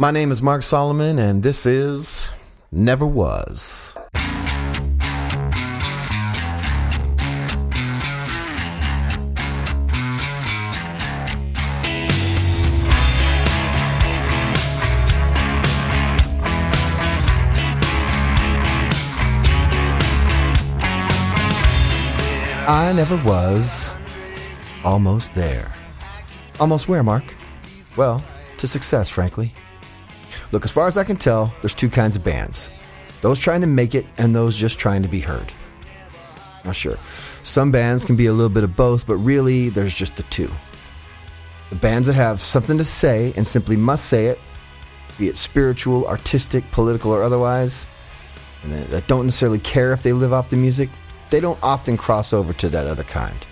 My name is Mark Solomon, and this is Never Was. I never was almost there. Almost where, Mark? Well, to success, frankly. Look, as far as I can tell, there's two kinds of bands. Those trying to make it and those just trying to be heard. Now, sure, some bands can be a little bit of both, but really, there's just the two. The bands that have something to say and simply must say it, be it spiritual, artistic, political, or otherwise, and that don't necessarily care if they live off the music, they don't often cross over to that other kind.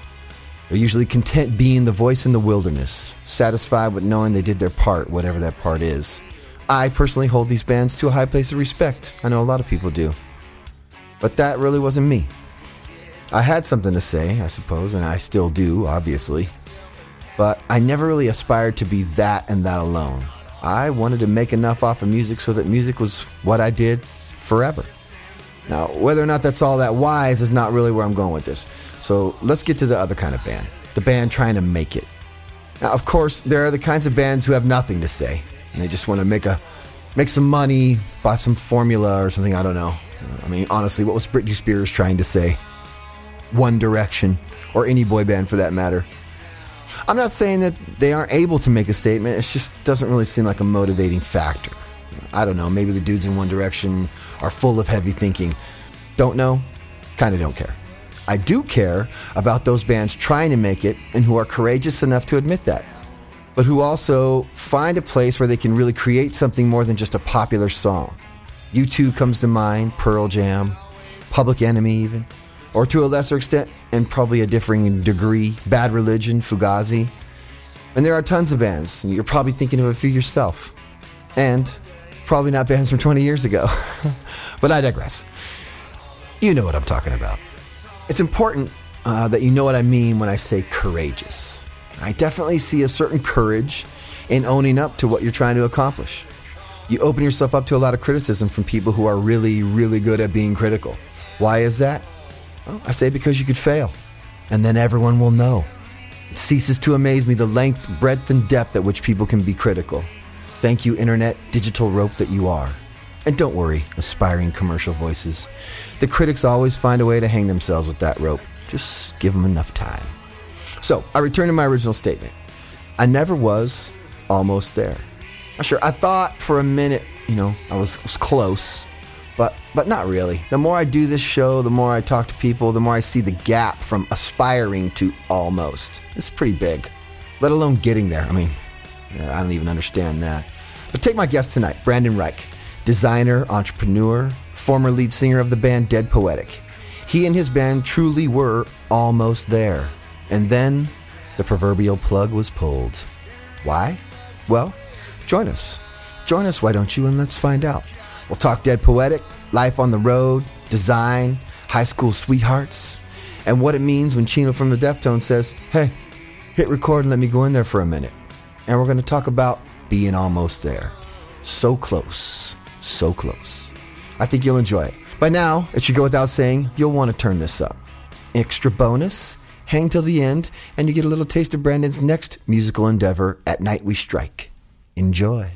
They're usually content being the voice in the wilderness, satisfied with knowing they did their part, whatever that part is. I personally hold these bands to a high place of respect. I know a lot of people do. But that really wasn't me. I had something to say, I suppose, and I still do, obviously. But I never really aspired to be that and that alone. I wanted to make enough off of music so that music was what I did forever. Now, whether or not that's all that wise is not really where I'm going with this. So let's get to the other kind of band, the band trying to make it. Now, of course, there are the kinds of bands who have nothing to say, and they just want to make some money, buy some formula or something, I don't know. I mean, honestly, what was Britney Spears trying to say? One Direction, or any boy band for that matter. I'm not saying that they aren't able to make a statement, it just doesn't really seem like a motivating factor. I don't know, maybe the dudes in One Direction are full of heavy thinking. Don't know, kind of don't care. I do care about those bands trying to make it and who are courageous enough to admit that, but who also find a place where they can really create something more than just a popular song. U2 comes to mind, Pearl Jam, Public Enemy even, or to a lesser extent, and probably a differing degree, Bad Religion, Fugazi. And there are tons of bands, and you're probably thinking of a few yourself. And probably not bands from 20 years ago, but I digress. You know what I'm talking about. It's important that you know what I mean when I say courageous. I definitely see a certain courage in owning up to what you're trying to accomplish. You open yourself up to a lot of criticism from people who are really, really good at being critical. Why is that? Well, I say because you could fail, and then everyone will know. It ceases to amaze me the length, breadth, and depth at which people can be critical. Thank you, internet, digital rope that you are. And don't worry, aspiring commercial voices. The critics always find a way to hang themselves with that rope. Just give them enough time. So, I return to my original statement. I never was almost there. Sure, I thought for a minute, I was close, but not really. The more I do this show, the more I talk to people, the more I see the gap from aspiring to almost. It's pretty big, let alone getting there. I mean, I don't even understand that. But take my guest tonight, Brandon Rike, designer, entrepreneur, former lead singer of the band Dead Poetic. He and his band truly were almost there. And then the proverbial plug was pulled. Why? Well, join us. Join us, why don't you, and let's find out. We'll talk Dead Poetic, life on the road, design, high school sweethearts, and what it means when Chino from the Deftones says, hey, hit record and let me go in there for a minute. And we're going to talk about being almost there. So close. So close. I think you'll enjoy it. By now, it should go without saying, you'll want to turn this up. Extra bonus, hang till the end, and you get a little taste of Brandon's next musical endeavor, At Night We Strike. Enjoy.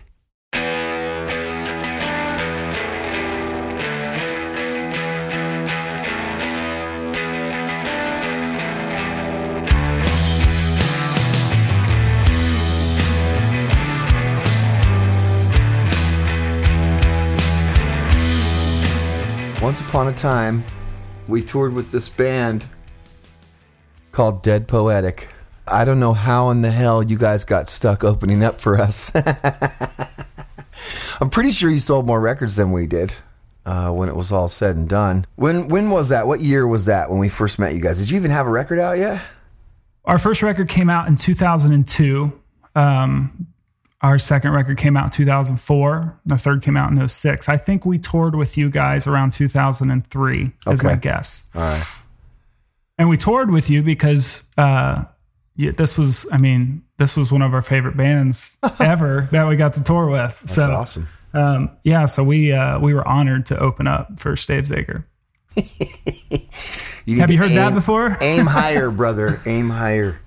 Once upon a time, we toured with this band called Dead Poetic. I don't know how in the hell you guys got stuck opening up for us. I'm pretty sure you sold more records than we did when it was all said and done. When was that? What year was that when we first met you guys? Did you even have a record out yet? Our first record came out in 2002. Our second record came out in 2004. And the third came out in 2006. I think we toured with you guys around 2003, is my guess. All right. And we toured with you because yeah, this was one of our favorite bands ever that we got to tour with. That's so awesome. Yeah, so we were honored to open up for Stavesacre. Have you heard that before? Aim higher, brother. Aim higher.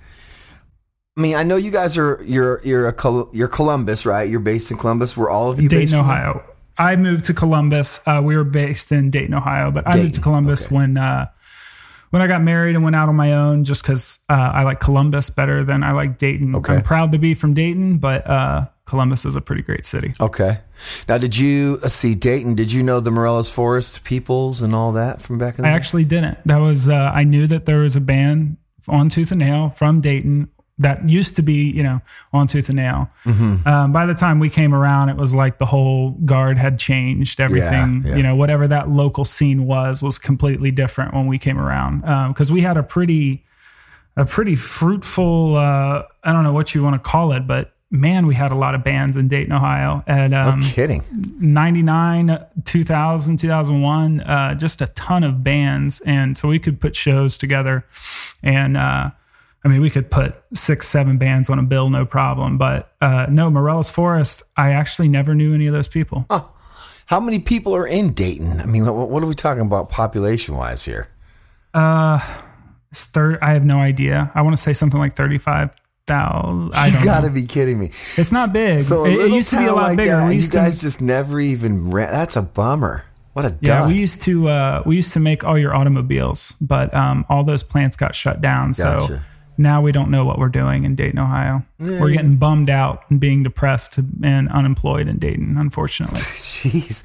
I mean, I know you guys are you're Columbus, right? You're based in Columbus. Were all of you based in Dayton, Ohio? I moved to Columbus. We were based in Dayton, Ohio, but I moved to Columbus when I got married and went out on my own, just because I like Columbus better than I like Dayton. Okay. I'm proud to be from Dayton, but Columbus is a pretty great city. Okay. Now, Dayton, did you know the Morellas Forest peoples and all that from back in the day? I actually didn't. That was, I knew that there was a band on Tooth and Nail from Dayton that used to be, on Tooth and Nail. Mm-hmm. By the time we came around, it was like the whole guard had changed everything. Yeah, yeah. Whatever that local scene was completely different when we came around. 'Cause we had a pretty fruitful, I don't know what you want to call it, but man, we had a lot of bands in Dayton, Ohio. And, no kidding. 99, 2000, 2001, just a ton of bands. And so we could put shows together and, we could put 6-7 bands on a bill, no problem. But no, Morellas Forest, I actually never knew any of those people. Huh. How many people are in Dayton? I mean, what are we talking about population-wise here? I have no idea. I want to say something like 35,000. You got to be kidding me. It's not big. So it used to be a lot like bigger. That, you guys just never even ran. That's a bummer. What a dud. Yeah, we used to make all your automobiles, but all those plants got shut down. So. Gotcha. Now we don't know what we're doing in Dayton, Ohio. Yeah. We're getting bummed out and being depressed and unemployed in Dayton, unfortunately. Jeez.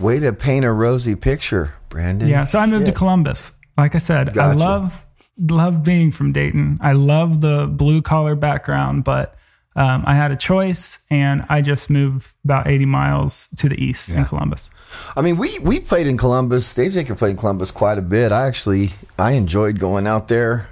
Way to paint a rosy picture, Brandon. Yeah, so I moved to Columbus. Like I said, gotcha. I love being from Dayton. I love the blue-collar background, but I had a choice, and I just moved about 80 miles to the east in Columbus. I mean, we played in Columbus. Stavesacre played in Columbus quite a bit. I enjoyed going out there.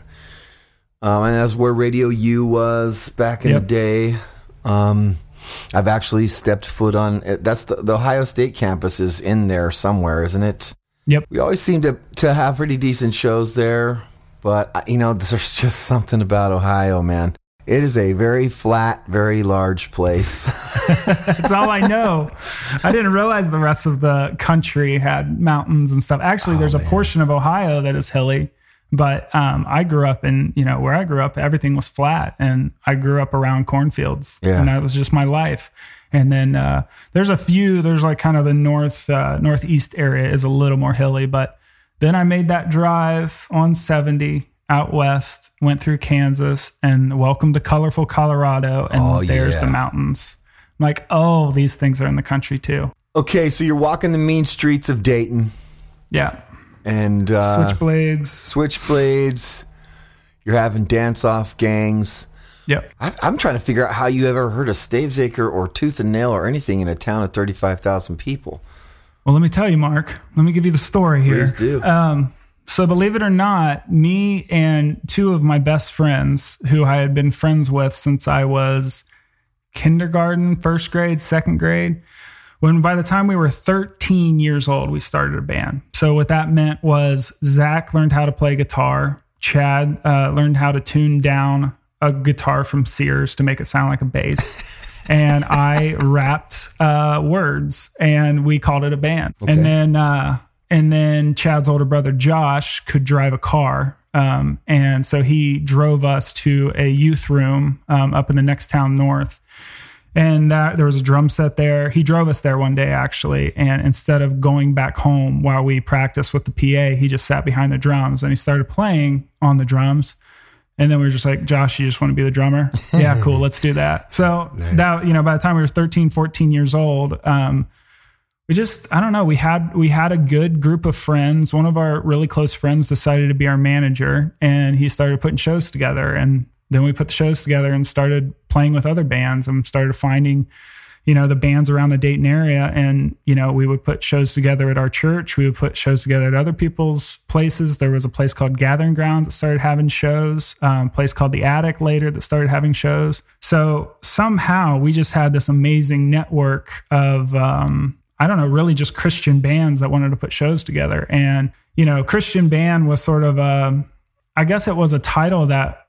And that's where Radio U was back in the day. I've actually stepped foot on it. That's the Ohio State campus is in there somewhere, isn't it? Yep. We always seem to have pretty decent shows there. But, there's just something about Ohio, man. It is a very flat, very large place. It's all I know. I didn't realize the rest of the country had mountains and stuff. Actually, there's a portion of Ohio that is hilly. But I grew up in, where I grew up, everything was flat. And I grew up around cornfields. Yeah. And that was just my life. And then there's like kind of the northeast area is a little more hilly. But then I made that drive on 70 out west, went through Kansas, and welcome to colorful Colorado. And there's the mountains. I'm like, these things are in the country too. Okay, so you're walking the mean streets of Dayton. Yeah. And switchblades. You're having dance-off gangs. Yep. I'm trying to figure out how you ever heard of Stavesacre or Tooth and Nail or anything in a town of 35,000 people. Well, let me tell you, Mark. Let me give you the story here. Please do. So believe it or not, me and two of my best friends, who I had been friends with since I was kindergarten, first grade, second grade, when by the time we were 13 years old, we started a band. So what that meant was Zach learned how to play guitar. Chad learned how to tune down a guitar from Sears to make it sound like a bass. And I rapped words, and we called it a band. Okay. And then Chad's older brother, Josh, could drive a car. And so he drove us to a youth room up in the next town north. And there was a drum set there. He drove us there one day, actually. And instead of going back home while we practiced with the PA, he just sat behind the drums and he started playing on the drums. And then we were just like, Josh, you just want to be the drummer? Yeah, cool. Let's do that. So nice. That, by the time we were 13, 14 years old, we just, I don't know. We had a good group of friends. One of our really close friends decided to be our manager, and he started putting shows together. And then we put the shows together and started playing with other bands and started finding, the bands around the Dayton area. And, we would put shows together at our church. We would put shows together at other people's places. There was a place called Gathering Ground that started having shows, a place called The Attic later that started having shows. So somehow we just had this amazing network of, I don't know, really just Christian bands that wanted to put shows together. And, Christian band was sort of, I guess it was a title that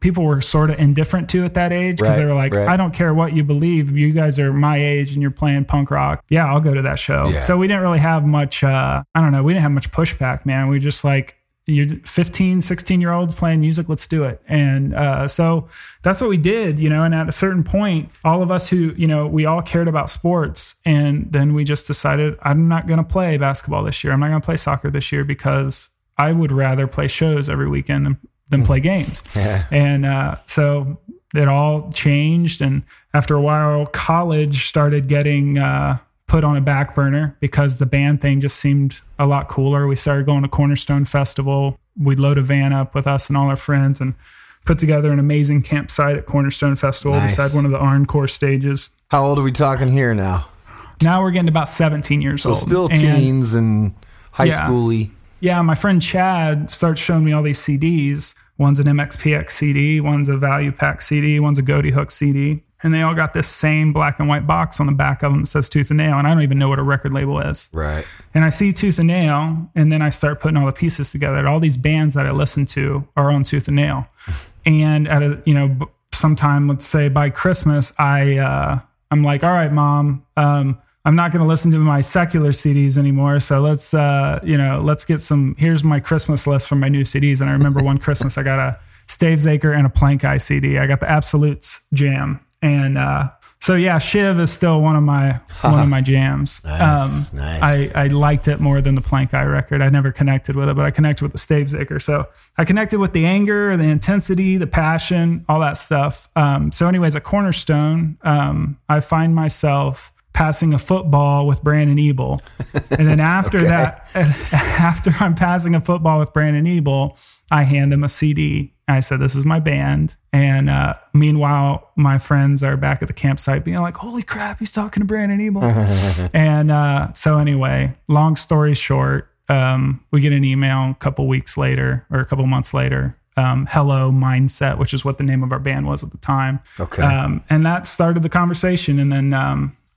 people were sort of indifferent to at that age, because they were like, I don't care what you believe. You guys are my age and you're playing punk rock. Yeah, I'll go to that show. Yeah. So we didn't really have much, I don't know. We didn't have much pushback, man. We just like, you're 15, 16 year olds playing music. Let's do it. And so that's what we did, you know, and at a certain point, all of us who, you know, we all cared about sports. And then we just decided, I'm not going to play basketball this year. I'm not going to play soccer this year, because I would rather play shows every weekend than play games. Yeah. And so it all changed. And after a while, college started getting put on a back burner because the band thing just seemed a lot cooler. We started going to Cornerstone Festival. We'd load a van up with us and all our friends and put together an amazing campsite at Cornerstone Festival beside one of the encore stages. How old are we talking here now? Now we're getting about 17 years old. Still teens and high schooly. Yeah, my friend Chad starts showing me all these CDs. One's an MXPX CD, one's a Value Pack CD, one's a Goaty Hook CD. And they all got this same black and white box on the back of them that says Tooth and Nail. And I don't even know what a record label is. Right. And I see Tooth and Nail, and then I start putting all the pieces together. All these bands that I listen to are on Tooth and Nail. And at a, you know, sometime, let's say by Christmas, I'm like, all right, Mom, I'm not going to listen to my secular CDs anymore. So let's get some, here's my Christmas list for my new CDs. And I remember one Christmas I got a Stavesacre and a Plank Eye CD. I got the Absolutes jam. And, so yeah, Shiv is still one of my jams. Nice. I liked it more than the Plank Eye record. I never connected with it, but I connected with the Stavesacre. So I connected with the anger, the intensity, the passion, all that stuff. So anyways, at Cornerstone, I find myself passing a football with Brandon Ebel. And then after that, after I'm passing a football with Brandon Ebel, I hand him a CD. I said, this is my band. And meanwhile, my friends are back at the campsite being like, holy crap, he's talking to Brandon Ebel. And so anyway, long story short, we get an email a couple months later. Hello Mindset, which is what the name of our band was at the time. Okay. And that started the conversation. And then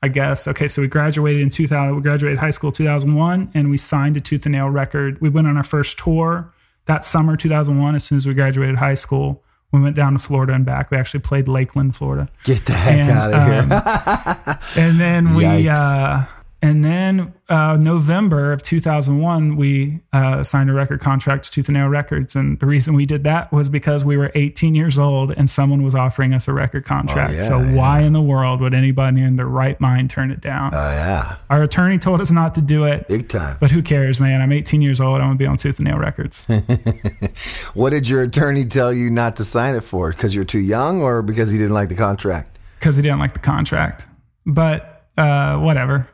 I guess. Okay. So we graduated in 2000. We graduated high school 2001, and we signed a Tooth and Nail record. We went on our first tour that summer 2001. As soon as we graduated high school, we went down to Florida and back. We actually played Lakeland, Florida. Get the heck out of here! And then we. And then November of 2001, we signed a record contract to Tooth and Nail Records. And the reason we did that was because we were 18 years old and someone was offering us a record contract. Oh, yeah, so why in the world would anybody in their right mind turn it down? Oh, yeah. Our attorney told us not to do it. Big time. But who cares, man? I'm 18 years old. I'm going to be on Tooth and Nail Records. What did your attorney tell you not to sign it for? Because you're too young, or because he didn't like the contract? Because he didn't like the contract. But... whatever.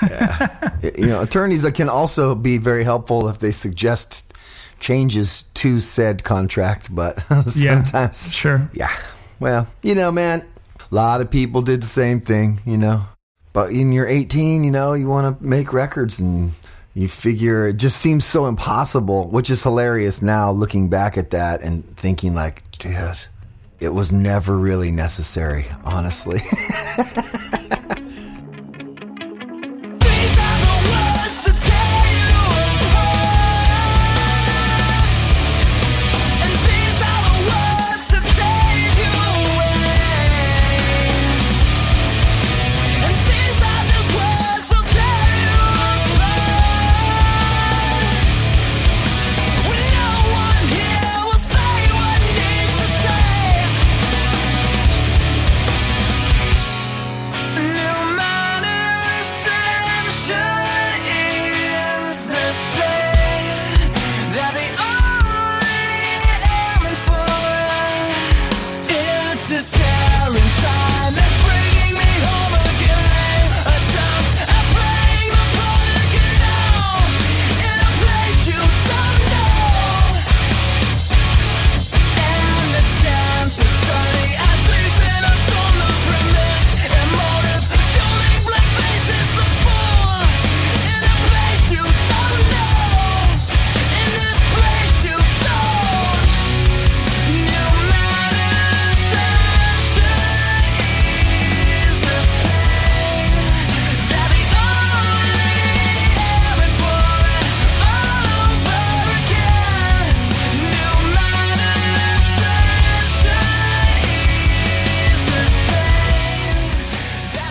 Yeah. You know, attorneys can also be very helpful if they suggest changes to said contract, but sometimes. Yeah, sure. Yeah. Well, you know, man, a lot of people did the same thing, you know, but in your 18, you know, you want to make records and you figure it just seems so impossible, which is hilarious now looking back at that and thinking like, dude, it was never really necessary, honestly.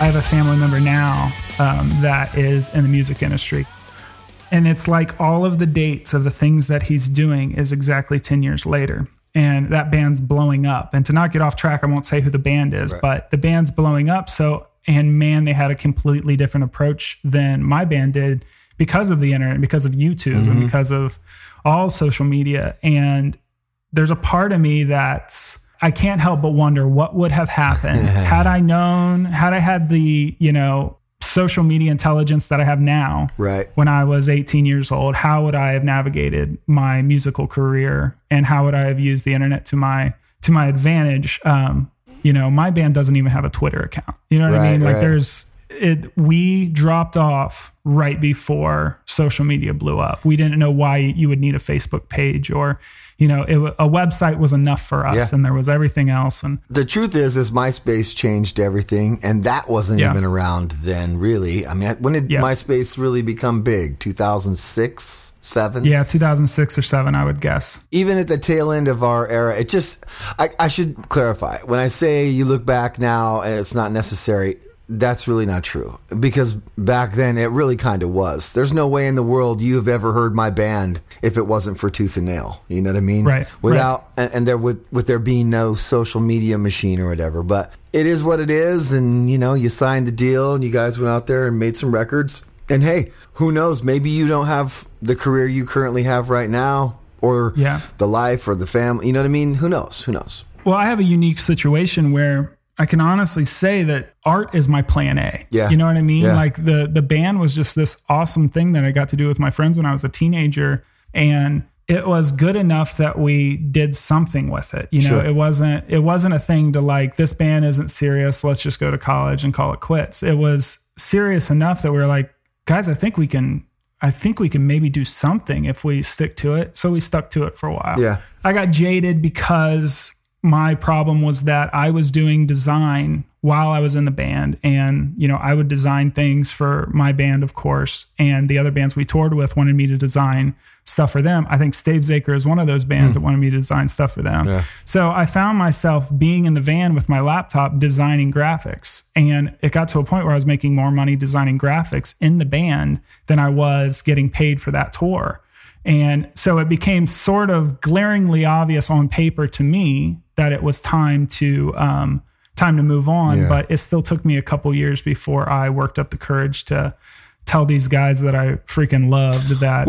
I have a family member now that is in the music industry. And it's like all of the dates of the things that he's doing is exactly 10 years later. And that band's blowing up. And to not get off track, I won't say who the band is, right, but the band's blowing up. So, and man, they had a completely different approach than my band did because of the internet, because of YouTube, mm-hmm, and because of all social media. And there's a part of me that's, I can't help but wonder what would have happened had I known, had I had the, you know, social media intelligence that I have now, right, when I was 18 years old, how would I have navigated my musical career and how would I have used the internet to my advantage? You know, my band doesn't even have a Twitter account. You know what I mean? Like there's it, we dropped off right before social media blew up. We didn't know why you would need a Facebook page or, you know, it, a website was enough for us, and there was everything else. And the truth is MySpace changed everything, and that wasn't even around then, really. I mean, when did MySpace really become big? 2006, 7? Yeah, 2006 or 7, I would guess. Even at the tail end of our era, it just, I should clarify. When I say you look back now and it's not necessary, that's really not true, because back then it really kind of was. There's no way in the world you've ever heard my band if it wasn't for Tooth and Nail. You know what I mean? Right. Without and there with there being no social media machine or whatever. But it is what it is, and you know, you signed the deal, and you guys went out there and made some records. And hey, who knows? Maybe you don't have the career you currently have right now, or the life, or the family. You know what I mean? Who knows? Who knows? Well, I have a unique situation where I can honestly say that art is my plan A. Yeah. You know what I mean? Yeah. Like the band was just this awesome thing that I got to do with my friends when I was a teenager. And it was good enough that we did something with it. You know, it wasn't a thing to like, this band isn't serious, let's just go to college and call it quits. It was serious enough that we were like, guys, I think we can maybe do something if we stick to it. So we stuck to it for a while. Yeah. I got jaded because my problem was that I was doing design while I was in the band, and, you know, I would design things for my band, of course, and the other bands we toured with wanted me to design stuff for them. I think Stavesacre is one of those bands that wanted me to design stuff for them. Yeah. So I found myself being in the van with my laptop designing graphics, and it got to a point where I was making more money designing graphics in the band than I was getting paid for that tour. And so it became sort of glaringly obvious on paper to me that it was time to move on. Yeah. But it still took me a couple years before I worked up the courage to tell these guys that I freaking loved that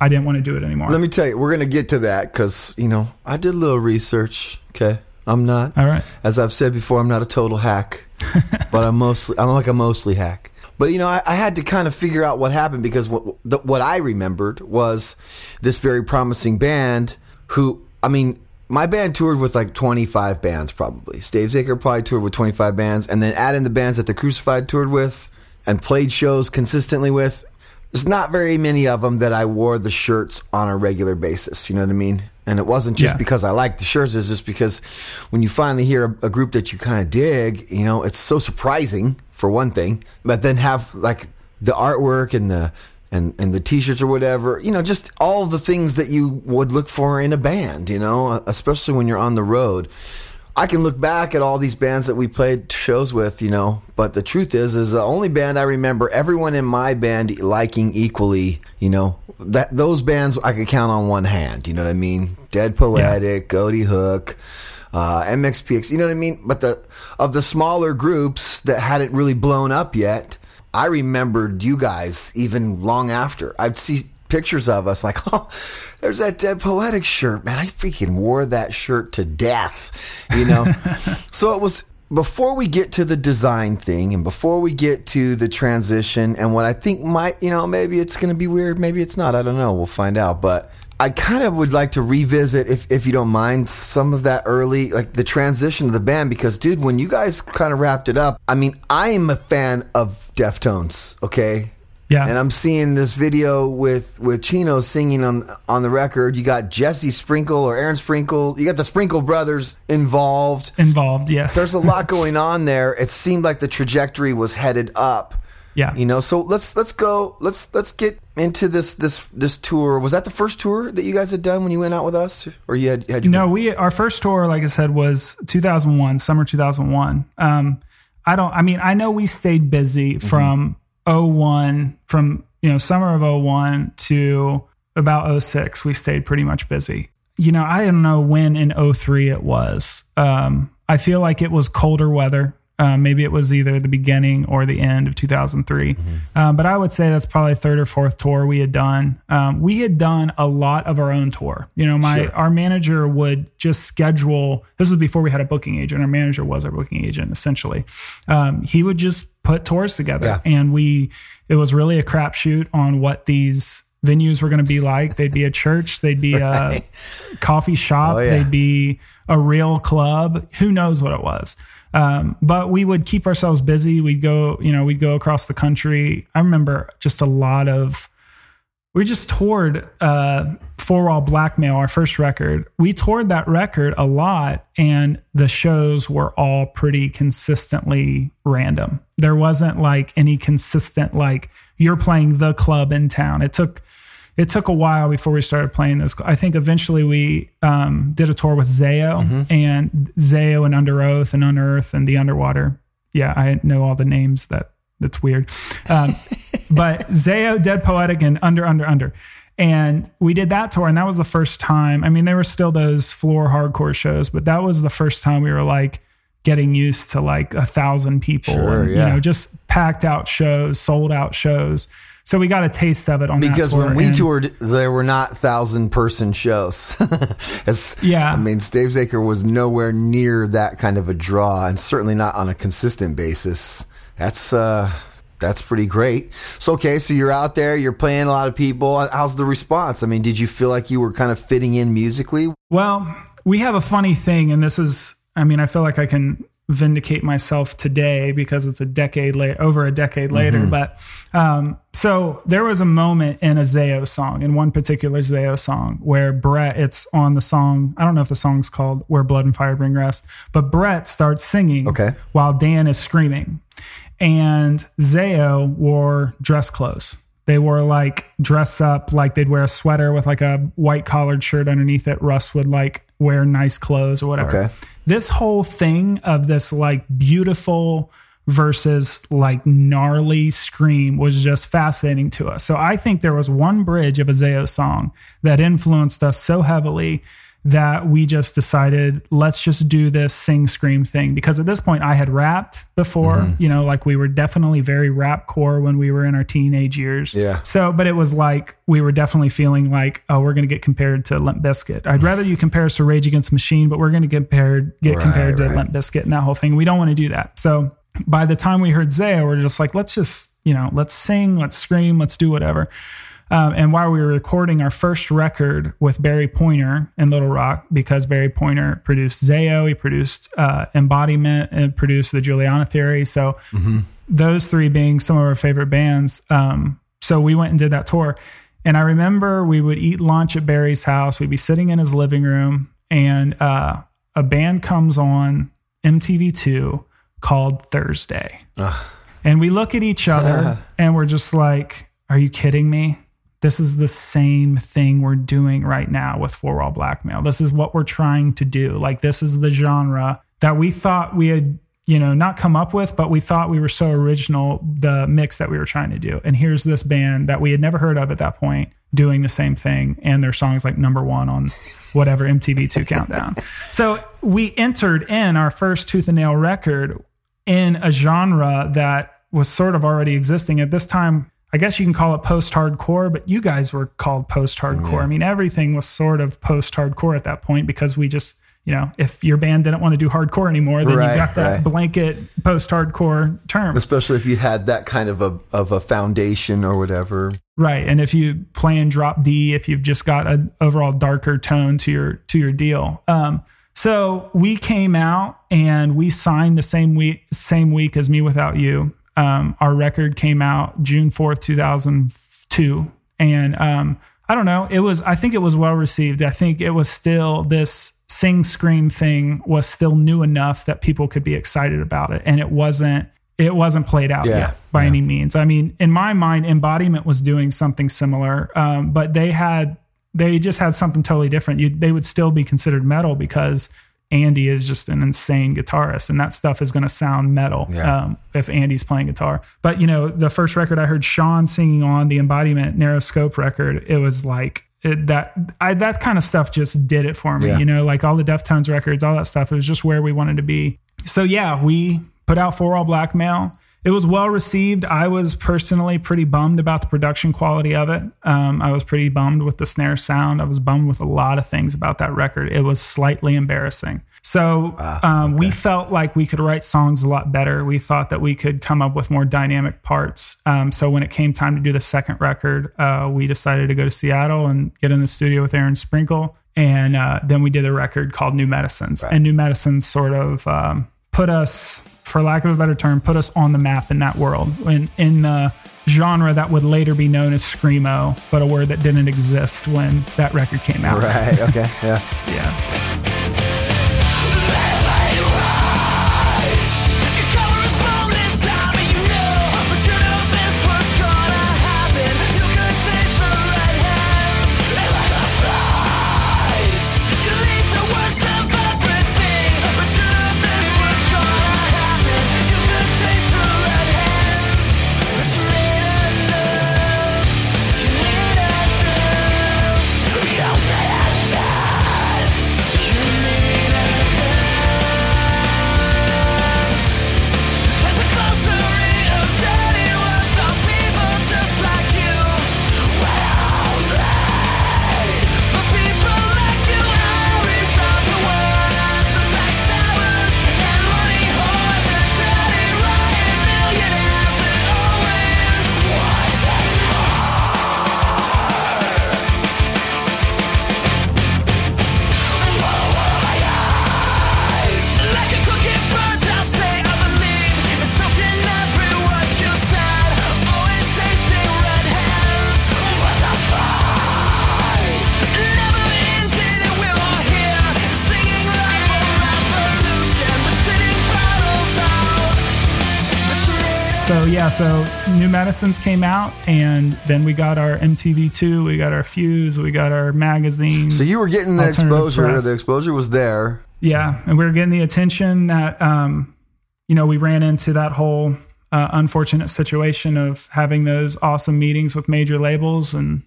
I didn't want to do it anymore. Let me tell you, we're going to get to that because, you know, I did a little research. Okay. I'm not. All right. As I've said before, I'm not a total hack, but I'm mostly hack. But, you know, I had to kind of figure out what happened, because what I remembered was this very promising band who, I mean, my band toured with like 25 bands probably. Stavesacre probably toured with 25 bands, and then add in the bands that the Crucified toured with and played shows consistently with. There's not very many of them that I wore the shirts on a regular basis. You know what I mean? And it wasn't just because I liked the shirts. It's just because when you finally hear a group that you kind of dig, you know, it's so surprising for one thing, but then have like the artwork and the t-shirts or whatever, you know, just all the things that you would look for in a band, you know, especially when you're on the road. I can look back at all these bands that we played shows with, you know, but the truth is the only band I remember everyone in my band liking equally, you know, that those bands I could count on one hand, you know what I mean? Dead Poetic, Odie Hook, MXPX, you know what I mean? But of the smaller groups that hadn't really blown up yet, I remembered you guys even long after. I'd see pictures of us like, oh, there's that Dead Poetic shirt, man. I freaking wore that shirt to death, you know? So it was before we get to the design thing and before we get to the transition and what I think might, you know, maybe it's going to be weird. Maybe it's not. I don't know. We'll find out. But I kind of would like to revisit, if you don't mind, some of that early, like the transition of the band, because, dude, when you guys kind of wrapped it up, I mean, I'm a fan of Deftones, okay? Yeah. And I'm seeing this video with Chino singing on the record. You got Jesse Sprinkle or Aaron Sprinkle. You got the Sprinkle brothers involved. Involved, yes. There's a lot going on there. It seemed like the trajectory was headed up. Yeah. You know, so let's get into this tour. Was that the first tour that you guys had done when you went out with us, or you had you? No, our first tour, like I said, was 2001, summer 2001. I know we stayed busy from 01, from, you know, summer of 01 to about 06, we stayed pretty much busy. You know, I don't know when in 03 it was. I feel like it was colder weather. Maybe it was either the beginning or the end of 2003. But I would say that's probably third or fourth tour we had done. We had done a lot of our own tour. You know, our manager would just schedule. This was before we had a booking agent. Our manager was our booking agent, essentially. He would just put tours together. Yeah. And it was really a crapshoot on what these venues were going to be like. They'd be a church. They'd be a coffee shop. Oh, yeah. They'd be a real club. Who knows what it was. But we would keep ourselves busy. We'd go across the country. I remember we just toured, Four Wall Blackmail, our first record. We toured that record a lot, and the shows were all pretty consistently random. There wasn't like any consistent, like, you're playing the club in town. It took a while before we started playing those. I think eventually we did a tour with Zao, and Zao and Under Oath and Unearth and The Underwater. Yeah, I know all the names. That's weird. But Zao, Dead Poetic, and Under. And we did that tour, and that was the first time. I mean, there were still those floor hardcore shows, but that was the first time we were like getting used to like 1,000 people. Sure, and, yeah. You know, just packed out shows, sold out shows. So we got a taste of it on because that tour. When we toured, there were not 1,000-person shows. Yeah, I mean, Stavesacre was nowhere near that kind of a draw, and certainly not on a consistent basis. That's pretty great. So okay, so you're out there, you're playing a lot of people. How's the response? I mean, did you feel like you were kind of fitting in musically? Well, we have a funny thing, and this is, I mean, I feel like I can vindicate myself today because it's over a decade later. But so there was a moment in a Zao song, in one particular Zao song, where Brett, it's on the song, I don't know if the song's called Where Blood and Fire Bring Rest, but Brett starts singing while Dan is screaming. And Zao wore dress clothes. They wore like dress up, like they'd wear a sweater with like a white collared shirt underneath it. Russ would like wear nice clothes or whatever. Okay. This whole thing of this like beautiful versus like gnarly scream was just fascinating to us. So I think there was one bridge of a Zao song that influenced us so heavily that we just decided, let's just do this sing scream thing. Because at this point I had rapped before, you know, like we were definitely very rap core when we were in our teenage years. Yeah. So, but it was like, we were definitely feeling like, oh, we're going to get compared to Limp Bizkit. I'd rather you compare us to Rage Against the Machine, but we're going to get compared to Limp Bizkit and that whole thing. We don't want to do that. So by the time we heard Zao, we're just like, let's just, you know, let's sing, let's scream, let's do whatever. And while we were recording our first record with Barry Pointer in Little Rock, because Barry Pointer produced Zao, he produced Embodiment, and produced the Juliana Theory. So those three being some of our favorite bands. So we went and did that tour. And I remember we would eat lunch at Barry's house. We'd be sitting in his living room, and a band comes on MTV2 called Thursday. Ugh. And we look at each other and we're just like, are you kidding me? This is the same thing we're doing right now with Four Wall Blackmail. This is what we're trying to do. Like, this is the genre that we thought we had, you know, not come up with, but we thought we were so original, the mix that we were trying to do. And here's this band that we had never heard of at that point doing the same thing. And their song's like #1 on whatever MTV2 countdown. So we entered in our first Tooth and Nail record in a genre that was sort of already existing at this time. I guess you can call it post-hardcore, but you guys were called post-hardcore. Yeah. I mean, everything was sort of post-hardcore at that point, because we just, you know, if your band didn't want to do hardcore anymore, then you got that blanket post-hardcore term. Especially if you had that kind of a foundation or whatever. Right. And if you play in drop D, if you've just got an overall darker tone to your deal. So we came out and we signed the same week as Me Without You. Our record came out June 4th, 2002. And, I don't know, I think it was well received. I think it was still, this sing scream thing was still new enough that people could be excited about it. And it wasn't played out yet by any means. I mean, in my mind, Embodiment was doing something similar. But they just had something totally different. They would still be considered metal because Andy is just an insane guitarist, and that stuff is going to sound metal if Andy's playing guitar. But, you know, the first record I heard Sean singing on, the Embodiment Narrow Scope record, it was like that kind of stuff just did it for me. Yeah. You know, like all the Deftones records, all that stuff, it was just where we wanted to be. So, yeah, we put out For All Blackmail. It was well received. I was personally pretty bummed about the production quality of it. I was pretty bummed with the snare sound. I was bummed with a lot of things about that record. It was slightly embarrassing. So we felt like we could write songs a lot better. We thought that we could come up with more dynamic parts. So when it came time to do the second record, we decided to go to Seattle and get in the studio with Aaron Sprinkle. And then we did a record called New Medicines. Right. And New Medicines sort of put us... for lack of a better term, put us on the map in that world, in the genre that would later be known as Screamo, but a word that didn't exist when that record came out. Right, okay, yeah. Yeah. So New Medicines came out, and then we got our MTV2, we got our Fuse, we got our magazines. So you were getting the exposure. Press. The exposure was there. Yeah, and we were getting the attention that, you know, we ran into that whole unfortunate situation of having those awesome meetings with major labels and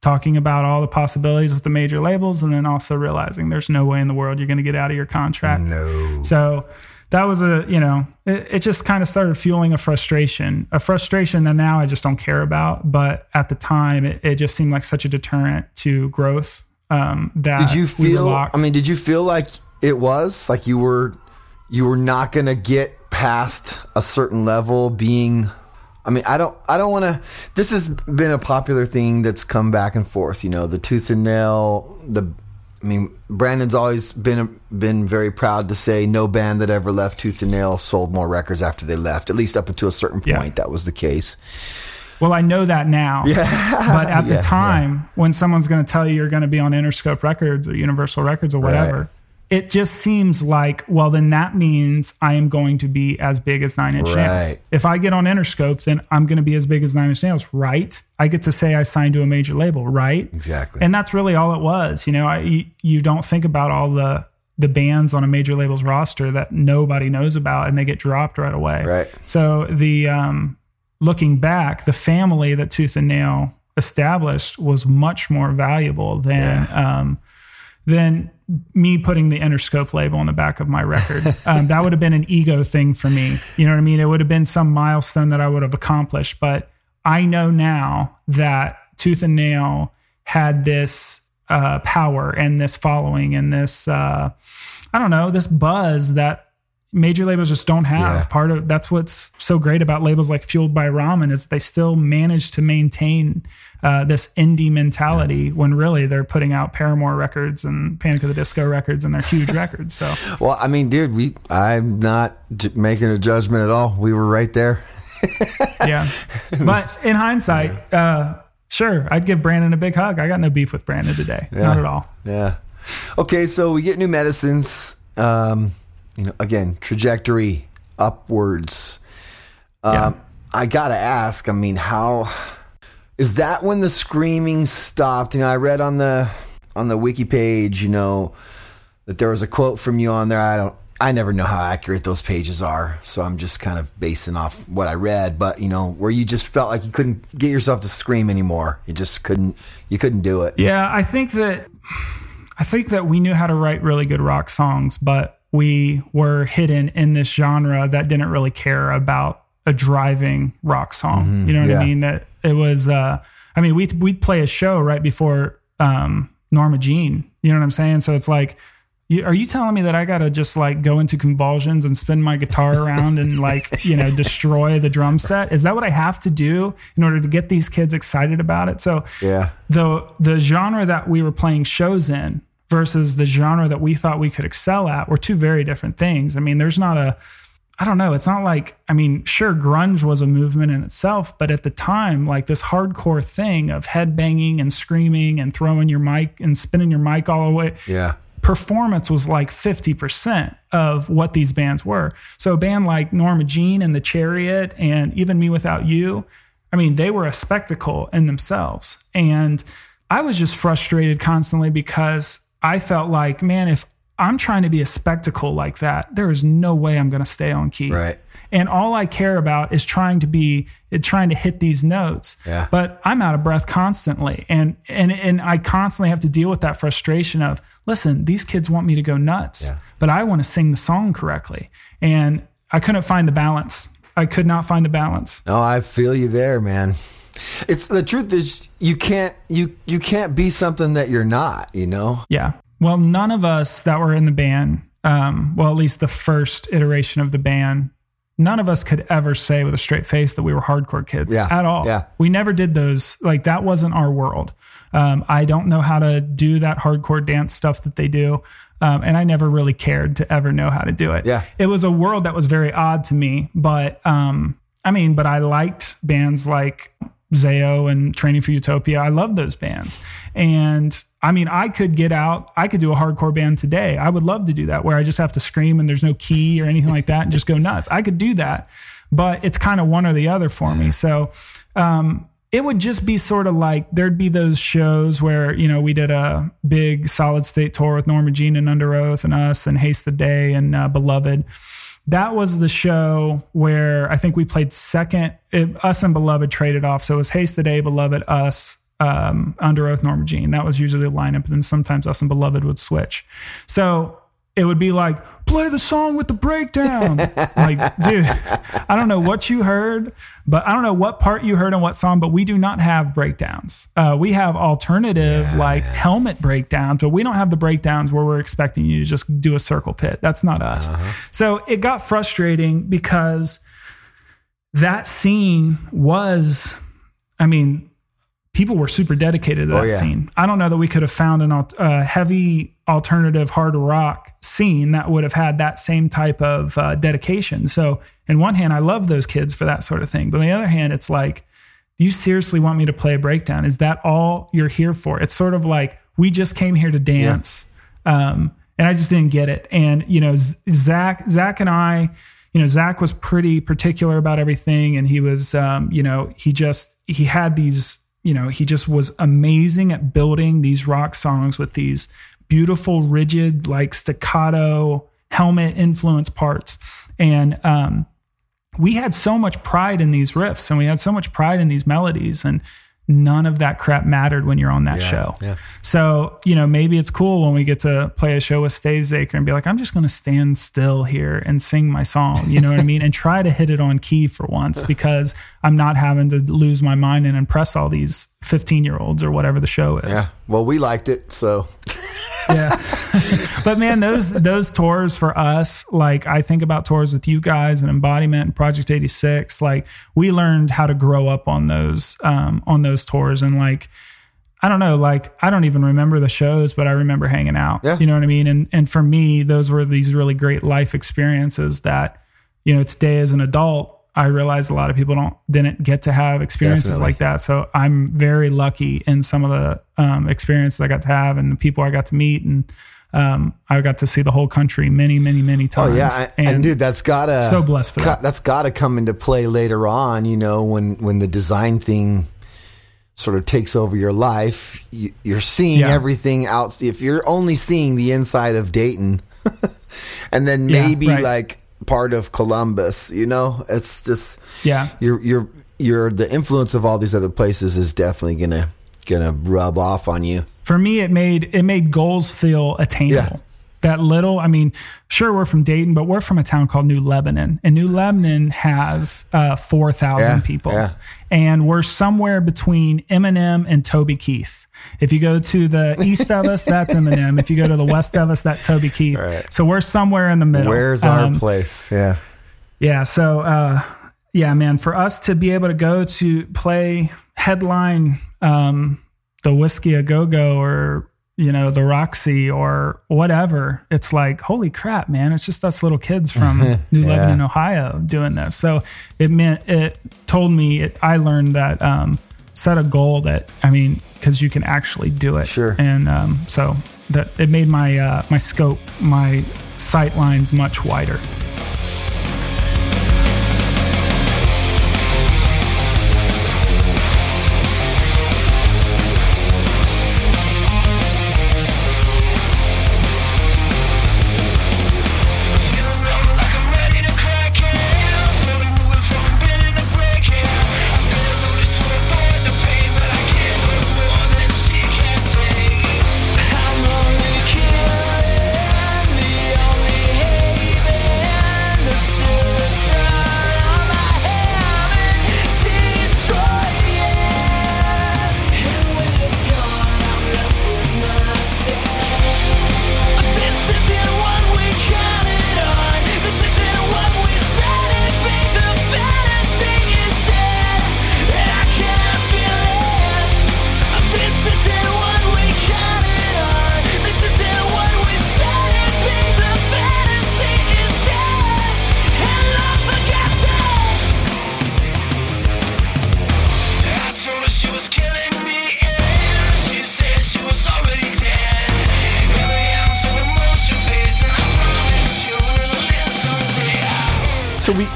talking about all the possibilities with the major labels, and then also realizing there's no way in the world you're going to get out of your contract. No. So... that was a, you know, it just kind of started fueling a frustration that now I just don't care about. But at the time, it just seemed like such a deterrent to growth. Did you feel like it was like you were not going to get past a certain level being, I mean, I don't want to, this has been a popular thing that's come back and forth, you know, the Tooth and Nail, Brandon's always been very proud to say no band that ever left Tooth and Nail sold more records after they left, at least up until a certain point. Yeah. That was the case. Well, I know that now. Yeah. But at the time, when someone's going to tell you you're going to be on Interscope Records or Universal Records or whatever, it just seems like, well, then that means I am going to be as big as Nine Inch Nails. If I get on Interscope, then I'm going to be as big as Nine Inch Nails, right? I get to say I signed to a major label, right? Exactly. And that's really all it was. You know, you don't think about all the bands on a major label's roster that nobody knows about, and they get dropped right away. Right. So looking back, the family that Tooth and Nail established was much more valuable than me putting the Interscope label on the back of my record. That would have been an ego thing for me. You know what I mean? It would have been some milestone that I would have accomplished. But I know now that Tooth and Nail had this power and this following and this, this buzz that major labels just don't have. Yeah. That's what's so great about labels like Fueled by Ramen is they still manage to maintain this indie mentality when really they're putting out Paramore records and Panic at the Disco records, and they're huge records. So, well, I mean, dude, I'm not making a judgment at all. We were right there. Yeah. But in hindsight, sure, I'd give Brandon a big hug. I got no beef with Brandon today. Yeah. Not at all. Yeah. Okay. So we get New Medicines, you know, again, trajectory upwards. I gotta ask, I mean, how is that when the screaming stopped? You know, I read on the wiki page, you know, that there was a quote from you on there. I never know how accurate those pages are, so I'm just kind of basing off what I read. But, you know, where you just felt like you couldn't get yourself to scream anymore. You just couldn't do it. Yeah, I think that we knew how to write really good rock songs, but we were hidden in this genre that didn't really care about a driving rock song. Mm-hmm. You know what I mean? That it was, I mean, we'd play a show right before Norma Jean. You know what I'm saying? So it's like, are you telling me that I got to just like go into convulsions and spin my guitar around and like, you know, destroy the drum set? Is that what I have to do in order to get these kids excited about it? So yeah, the genre that we were playing shows in versus the genre that we thought we could excel at were two very different things. I mean, there's not a, I don't know. It's not like, I mean, sure, grunge was a movement in itself, but at the time, like this hardcore thing of headbanging and screaming and throwing your mic and spinning your mic all the way. Yeah. Performance was like 50% of what these bands were. So a band like Norma Jean and The Chariot and even Me Without You, I mean, they were a spectacle in themselves. And I was just frustrated constantly because I felt like, man, if I'm trying to be a spectacle like that, there is no way I'm going to stay on key. Right. And all I care about is trying to hit these notes, yeah. But I'm out of breath constantly. And I constantly have to deal with that frustration of, listen, these kids want me to go nuts, yeah. But I want to sing the song correctly. And I couldn't find the balance. I could not find the balance. No, I feel you there, man. It's the truth is you can't be something that you're not, you know? Yeah. Well, none of us that were in the band, well, at least the first iteration of the band, none of us could ever say with a straight face that we were hardcore kids at all. Yeah. We never did those. Like that wasn't our world. I don't know how to do that hardcore dance stuff that they do. And I never really cared to ever know how to do it. Yeah. It was a world that was very odd to me, but, but I liked bands like Zao and Training for Utopia. I loved those bands. And I mean, I could do a hardcore band today. I would love to do that where I just have to scream and there's no key or anything like that and just go nuts. I could do that, but it's kind of one or the other for me. So, it would just be sort of like, there'd be those shows where, you know, we did a big Solid State tour with Norma Jean and Under Oath and us and Haste the Day and Beloved. That was the show where I think we played second, us and Beloved traded off. So it was Haste the Day, Beloved, us, Under Oath, Norma Jean. That was usually the lineup. And then sometimes us and Beloved would switch. So it would be like, play the song with the breakdown. Like, dude, I don't know what you heard, but I don't know what part you heard on what song, but we do not have breakdowns. We have alternative helmet breakdowns, but we don't have the breakdowns where we're expecting you to just do a circle pit. That's not us. Uh-huh. So it got frustrating because that scene was, I mean, people were super dedicated to that scene. I don't know that we could have found a heavy alternative hard rock scene that would have had that same type of dedication. So in one hand, I love those kids for that sort of thing. But on the other hand, it's like, you seriously want me to play a breakdown? Is that all you're here for? It's sort of like, we just came here to dance. Yeah. And I just didn't get it. And, you know, Zach and I, you know, Zach was pretty particular about everything. And he was, you know, he had these, you know, he just was amazing at building these rock songs with these beautiful, rigid, like staccato helmet influence parts. And we had so much pride in these riffs and we had so much pride in these melodies, and none of that crap mattered when you're on that show. Yeah. So, you know, maybe it's cool when we get to play a show with Stavesacre and be like, I'm just going to stand still here and sing my song, you know what I mean? And try to hit it on key for once, because I'm not having to lose my mind and impress all these 15-year-olds or whatever the show is. Yeah. Well, we liked it, so. Yeah. But man, those tours for us, like I think about tours with you guys and Embodiment and Project 86, like we learned how to grow up on those tours. And like, I don't know, like I don't even remember the shows, but I remember hanging out, you know what I mean? And for me, those were these really great life experiences that, you know, today as an adult, I realized a lot of people didn't get to have experiences like that. So I'm very lucky in some of the experiences I got to have and the people I got to meet, and I got to see the whole country many, many, many times. Oh yeah, and dude, that's gotta so blessed for that. That's gotta come into play later on, you know, when the design thing sort of takes over your life, you're seeing everything out. If you're only seeing the inside of Dayton and then maybe like part of Columbus, you know, it's just, you're the influence of all these other places is definitely gonna rub off on you. For me, it made goals feel attainable. Yeah. That little, I mean, sure, we're from Dayton, but we're from a town called New Lebanon. And New Lebanon has 4,000 people. Yeah. And we're somewhere between Eminem and Toby Keith. If you go to the east of us, that's Eminem. If you go to the west of us, that's Toby Keith. Right. So we're somewhere in the middle. Where's our place? Yeah. Yeah. So, yeah, man, for us to be able to go to play headline the Whiskey A Go-Go or, you know, the Roxy or whatever. It's like, holy crap, man. It's just us little kids from New Lebanon, Ohio doing this. So it meant, I learned that, set a goal that, I mean, cause you can actually do it. Sure. And, so that it made my, my scope, my sight lines much wider.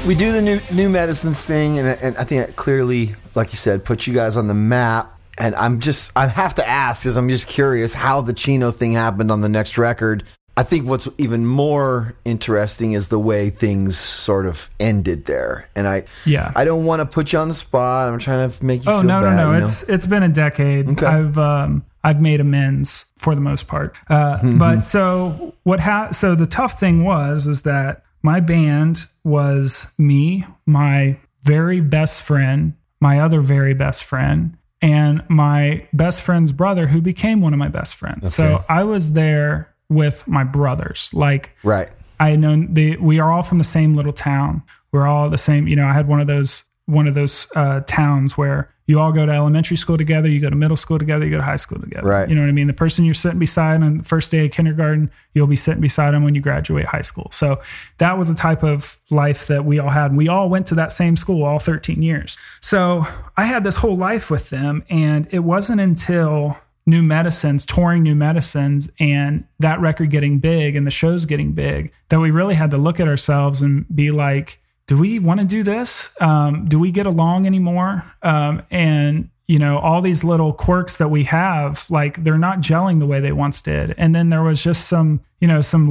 We do the new Medicines thing, and I think that clearly, like you said, puts you guys on the map. And I have to ask, because I'm just curious how the Chino thing happened on the next record. I think what's even more interesting is the way things sort of ended there. And I don't want to put you on the spot. I'm trying to make you feel bad. No. It's been a decade. Okay. I've made amends for the most part. But so so the tough thing was that my band was me, my very best friend, my other very best friend, and my best friend's brother, who became one of my best friends. Okay. So I was there with my brothers. Like, right. I had known we are all from the same little town. We're all the same. You know, I had one of those towns where you all go to elementary school together, you go to middle school together, you go to high school together. Right. You know what I mean? The person you're sitting beside on the first day of kindergarten, you'll be sitting beside them when you graduate high school. So that was the type of life that we all had. And we all went to that same school all 13 years. So I had this whole life with them, and it wasn't until touring New Medicines and that record getting big and the shows getting big that we really had to look at ourselves and be like, do we want to do this? Do we get along anymore? And, you know, all these little quirks that we have, like, they're not gelling the way they once did. And then there was just some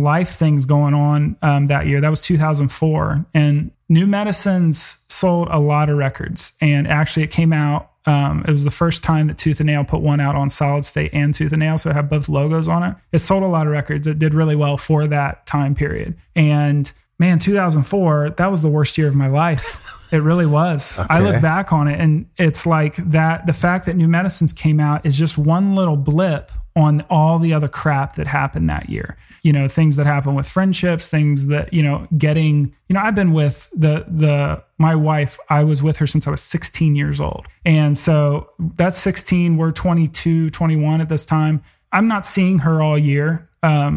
life things going on that year. That was 2004. And New Medicines sold a lot of records. And actually it came out, it was the first time that Tooth & Nail put one out on Solid State and Tooth & Nail. So it had both logos on it. It sold a lot of records. It did really well for that time period. And man, 2004, that was the worst year of my life. It really was. Okay. I look back on it, and it's like that. The fact that New Medicines came out is just one little blip on all the other crap that happened that year. You know, things that happen with friendships, things that, you know, getting, you know, I've been with my wife, I was with her since I was 16 years old. And so that's 16. We're 22, 21 at this time. I'm not seeing her all year.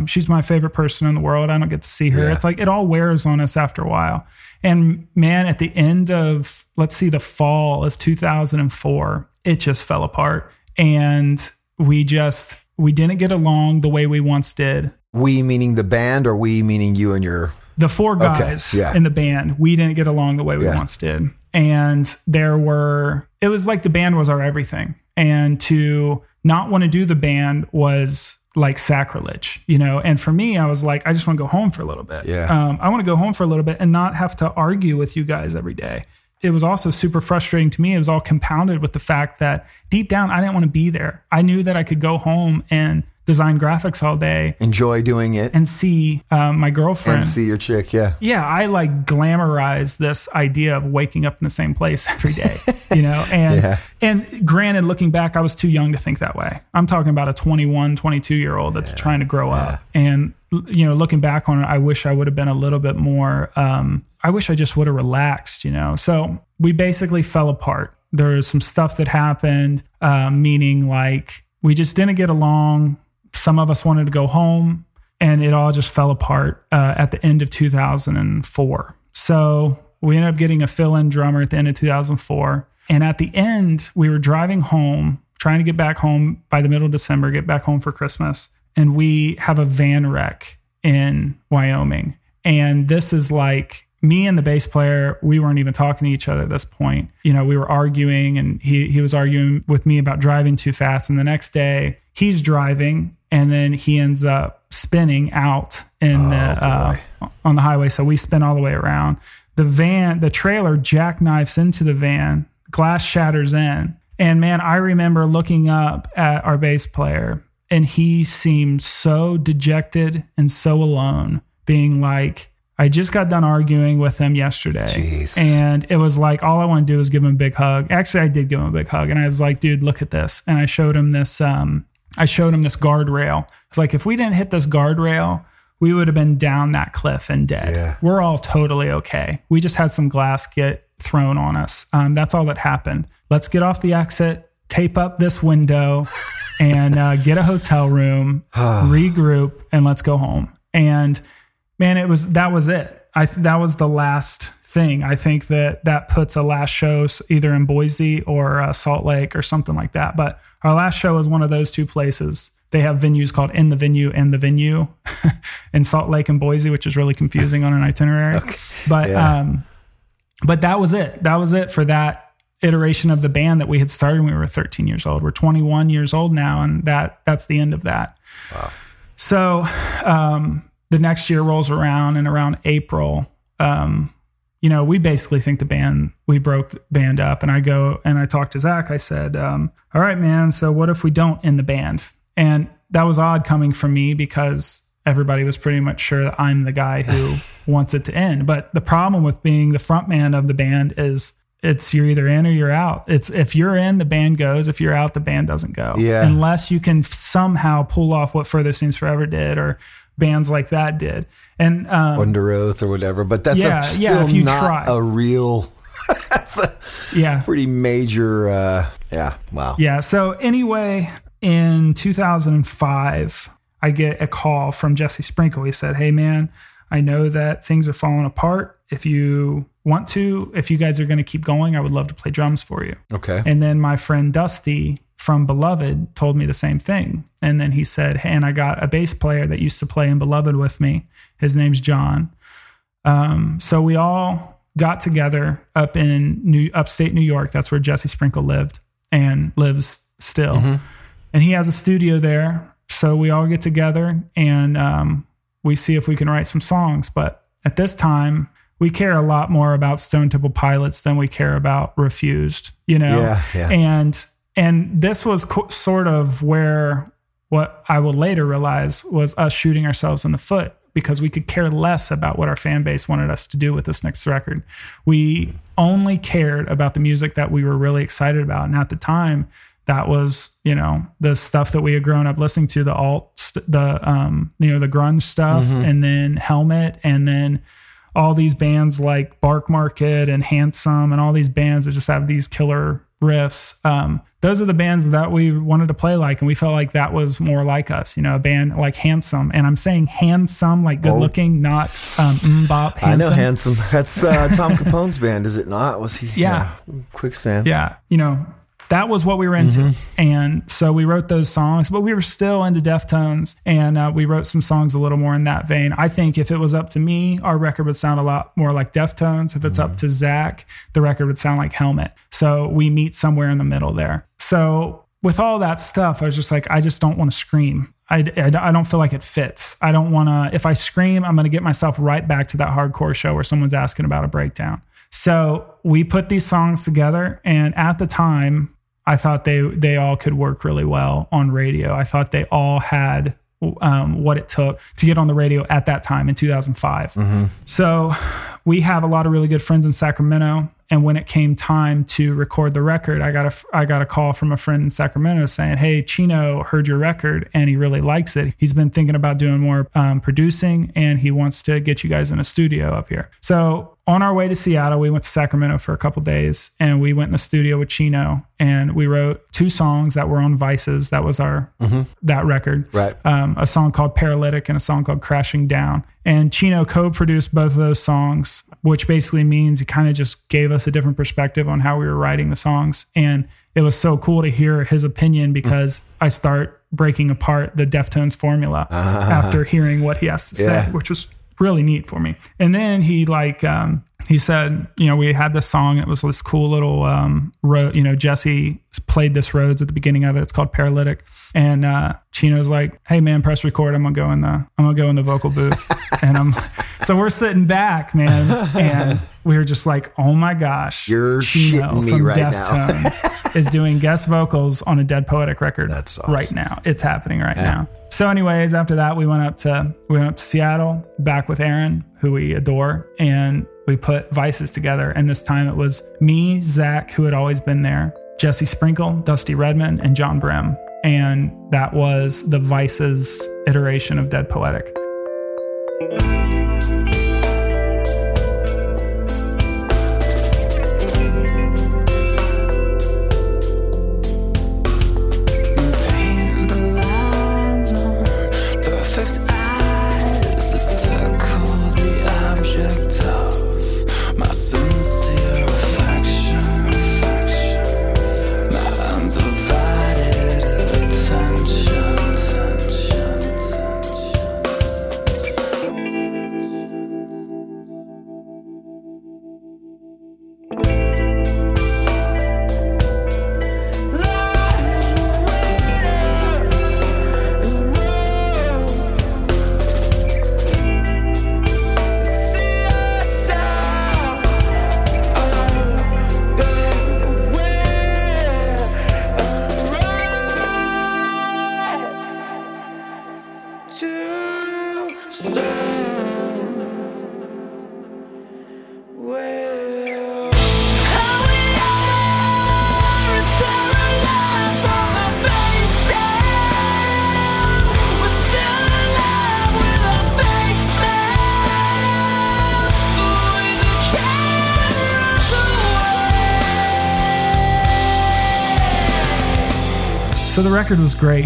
She's my favorite person in the world. I don't get to see her. Yeah. It's like, it all wears on us after a while. And man, at the end of, the fall of 2004, it just fell apart. And we didn't get along the way we once did. We meaning the band, or we meaning you and the four guys in the band. We didn't get along the way we once did. And it was like the band was our everything. and to not want to do the band was like sacrilege, you know? And for me, I was like, I just want to go home for a little bit. Yeah. I want to go home for a little bit and not have to argue with you guys every day. It was also super frustrating to me. It was all compounded with the fact that deep down, I didn't want to be there. I knew that I could go home and design graphics all day, enjoy doing it, and see my girlfriend, and see your chick. Yeah. Yeah. I like glamorized this idea of waking up in the same place every day, you know, and, yeah. And granted, looking back, I was too young to think that way. I'm talking about a 21, 22 year old that's trying to grow up. And, you know, looking back on it, I wish I would have been a little bit more, I wish I just would have relaxed, you know? So we basically fell apart. There was some stuff that happened, meaning like we just didn't get along. Some of us wanted to go home, and it all just fell apart at the end of 2004. So we ended up getting a fill-in drummer at the end of 2004. And at the end, we were driving home, trying to get back home by the middle of December, get back home for Christmas. And we have a van wreck in Wyoming. And this is like me and the bass player, we weren't even talking to each other at this point. You know, we were arguing, and he was arguing with me about driving too fast. And the next day, he's driving, and then he ends up spinning out on the highway. So we spin all the way around. The van, the trailer jackknifes into the van, glass shatters in. And man, I remember looking up at our bass player, and he seemed so dejected and so alone, being like, I just got done arguing with him yesterday. Jeez. And it was like, all I want to do is give him a big hug. Actually, I did give him a big hug, and I was like, dude, look at this. And I showed him this, guardrail. It's like, if we didn't hit this guardrail, we would have been down that cliff and dead. Yeah. We're all totally okay. We just had some glass get thrown on us. That's all that happened. Let's get off the exit, tape up this window, and get a hotel room, regroup, and let's go home. And man, that was it. That was the last thing. I think that puts a last show either in Boise or Salt Lake or something like that. But our last show was one of those two places. They have venues called In the Venue and The Venue in Salt Lake and Boise, which is really confusing on an itinerary. Okay. But, yeah. But that was it. That was it for that iteration of the band that we had started when we were 13 years old. We're 21 years old now, and that's the end of that. Wow. So, the next year rolls around, and around April, you know, we basically think we broke the band up, and I go and I talked to Zach. I said, all right, man, so what if we don't end the band? And that was odd coming from me, because everybody was pretty much sure that I'm the guy who wants it to end. But the problem with being the front man of the band is it's you're either in or you're out. It's if you're in, the band goes. If you're out, the band doesn't go. Yeah. Unless you can somehow pull off what Further Seems Forever did, or bands like that did, and Under Oath or whatever, but that's if you not try. A real that's a pretty major so anyway, in 2005 I get a call from Jesse Sprinkle. He said, hey man, I know that things are falling apart. If you guys are going to keep going, I would love to play drums for you. Okay. And then my friend Dusty from Beloved told me the same thing. And then he said, hey, and I got a bass player that used to play in Beloved with me. His name's John. So we all got together up in upstate New York. That's where Jesse Sprinkle lived and lives still. Mm-hmm. And he has a studio there. So we all get together, and we see if we can write some songs. But at this time, we care a lot more about Stone Temple Pilots than we care about Refused, you know? Yeah, yeah. And this was sort of where what I will later realize was us shooting ourselves in the foot, because we could care less about what our fan base wanted us to do with this next record. We only cared about the music that we were really excited about. And at the time, that was, you know, the stuff that we had grown up listening to, the alt, the grunge stuff, mm-hmm. and then Helmet, and then all these bands like Bark Market and Handsome, and all these bands that just have these killer riffs. Those are the bands that we wanted to play like, and we felt like that was more like us, you know, a band like Handsome. And I'm saying Handsome like good looking, not bop. Handsome. I know Handsome. That's Tom Capone's band, is it not? Was he? Yeah. Quicksand. Yeah. You know, that was what we were into. Mm-hmm. And so we wrote those songs, but we were still into Deftones, and we wrote some songs a little more in that vein. I think if it was up to me, our record would sound a lot more like Deftones. If it's up to Zach, the record would sound like Helmet. So we meet somewhere in the middle there. So with all that stuff, I was just like, I just don't want to scream. I don't feel like it fits. I don't want to, if I scream, I'm going to get myself right back to that hardcore show where someone's asking about a breakdown. So we put these songs together, and at the time I thought they all could work really well on radio. I thought they all had what it took to get on the radio at that time in 2005. Mm-hmm. So we have a lot of really good friends in Sacramento. And when it came time to record the record, I got a call from a friend in Sacramento saying, "Hey, Chino heard your record and he really likes it. He's been thinking about doing more producing, and he wants to get you guys in a studio up here." So on our way to Seattle, we went to Sacramento for a couple days, and we went in the studio with Chino, and we wrote two songs that were on Vices. That was our that record, right? A song called Paralytic and a song called Crashing Down. And Chino co-produced both of those songs, which basically means he kind of just gave us a different perspective on how we were writing the songs. And it was so cool to hear his opinion, because I start breaking apart the Deftones formula after hearing what he has to say, which was really neat for me. And then he he said, you know, we had this song. It was this cool little road. You know, Jesse played this Rhodes at the beginning of it. It's called Paralytic. And Chino's like, "Hey man, press record. I'm gonna go in the vocal booth." And so we're sitting back, man, and we were just like, "Oh my gosh, you're Chino shitting me right now." is doing guest vocals on a Dead Poetic record. That's awesome. Right now. It's happening right now. So anyways, after that, we went up to Seattle, back with Aaron, who we adore, and we put Vices together. And this time it was me, Zach, who had always been there, Jesse Sprinkle, Dusty Redman, and John Brim. And that was the Vices iteration of Dead Poetic. So the record was great.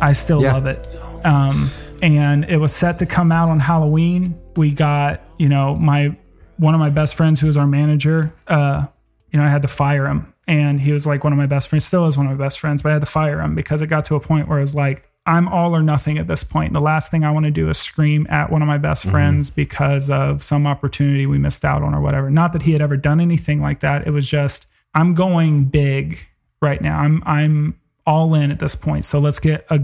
I still love it. And it was set to come out on Halloween. We got, you know, one of my best friends who was our manager, you know, I had to fire him. And he was like one of my best friends, still is one of my best friends, but I had to fire him because it got to a point where I was like, I'm all or nothing at this point. The last thing I want to do is scream at one of my best friends because of some opportunity we missed out on or whatever. Not that he had ever done anything like that. It was just, I'm going big right now. I'm all in at this point. So let's get a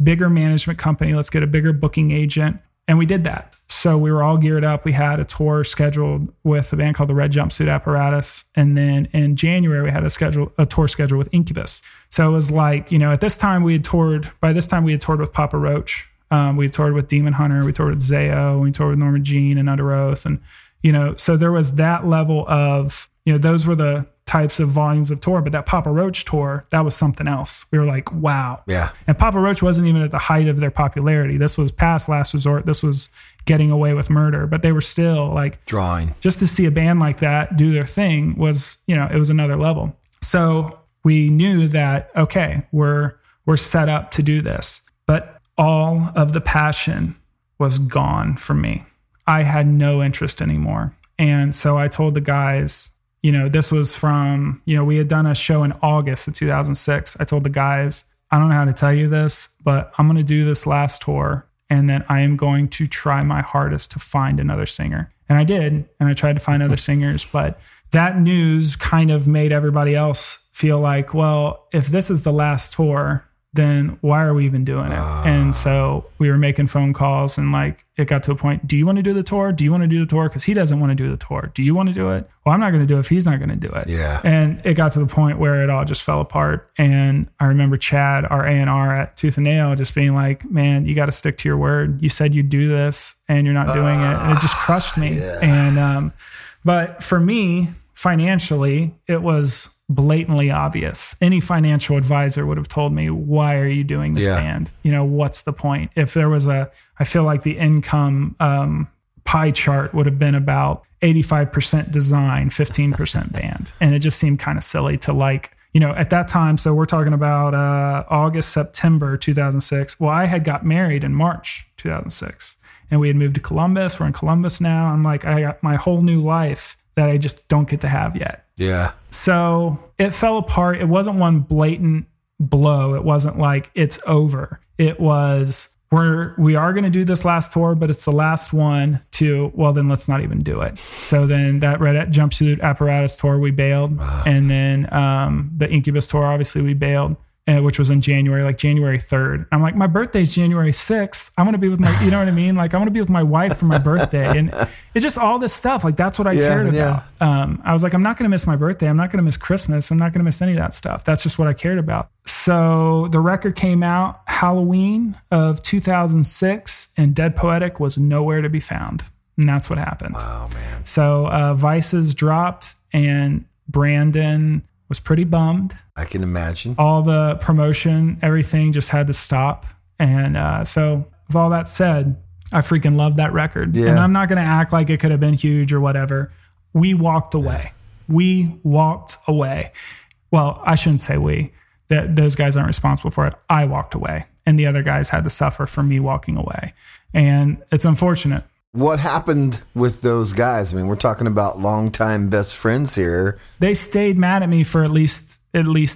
bigger management company. Let's get a bigger booking agent. And we did that. So we were all geared up. We had a tour scheduled with a band called the Red Jumpsuit Apparatus. And then in January, we had a tour scheduled with Incubus. So it was like, you know, at this time we had toured with Papa Roach. We had toured with Demon Hunter. We toured with Zao. We toured with Norma Jean and Under Oath. And, you know, so there was that level of, you know, those were the types of volumes of tour, but that Papa Roach tour, that was something else. We were like, wow. Yeah. And Papa Roach wasn't even at the height of their popularity. This was past Last Resort. This was Getting Away with Murder, but they were still like drawing. Just to see a band like that do their thing was, you know, it was another level. So we knew that, okay, we're set up to do this, but all of the passion was gone from me. I had no interest anymore. And so I told the guys, you know, this was from, you know, we had done a show in August of 2006. I told the guys, I don't know how to tell you this, but I'm going to do this last tour. And then I am going to try my hardest to find another singer. And I did. And I tried to find other singers. But that news kind of made everybody else feel like, well, if this is the last tour, then why are we even doing it? And so we were making phone calls, and like, it got to a point, do you want to do the tour? Do you want to do the tour? Because he doesn't want to do the tour. Do you want to do it? Well, I'm not going to do it if he's not going to do it. Yeah. And it got to the point where it all just fell apart. And I remember Chad, our A&R at Tooth and Nail, just being like, man, you got to stick to your word. You said you'd do this and you're not doing it. And it just crushed me. Yeah. And, but for me, financially, it was blatantly obvious. Any financial advisor would have told me, why are you doing this band? You know, what's the point? If there was a, I feel like the income pie chart would have been about 85% design, 15% band. And it just seemed kind of silly to, like, you know, at that time. So we're talking about August, September, 2006. Well, I had got married in March, 2006, and we had moved to Columbus. We're in Columbus now. I'm like, I got my whole new life that I just don't get to have yet. Yeah. So it fell apart. It wasn't one blatant blow. It wasn't like it's over. It was, we are going to do this last tour, but it's the last one. To, well, then let's not even do it. So then that Red Hat Jumpsuit Apparatus tour, we bailed. And then the Incubus tour, obviously we bailed, which was in January, like January 3rd. I'm like, my birthday's January 6th. I'm going to be with my, you know what I mean? Like, I'm going to be with my wife for my birthday. And it's just all this stuff. Like, that's what I cared about. I was like, I'm not going to miss my birthday. I'm not going to miss Christmas. I'm not going to miss any of that stuff. That's just what I cared about. So the record came out Halloween of 2006, and Dead Poetic was nowhere to be found. And that's what happened. Wow, man. So Vices dropped, and Brandon was pretty bummed. I can imagine. All the promotion, everything just had to stop. And so with all that said, I freaking love that record. Yeah. And I'm not going to act like it could have been huge or whatever. We walked away. Yeah. We walked away. Well, I shouldn't say we. That those guys aren't responsible for it. I walked away. And the other guys had to suffer for me walking away. And it's unfortunate. What happened with those guys? I mean, we're talking about longtime best friends here. They stayed mad at me for at least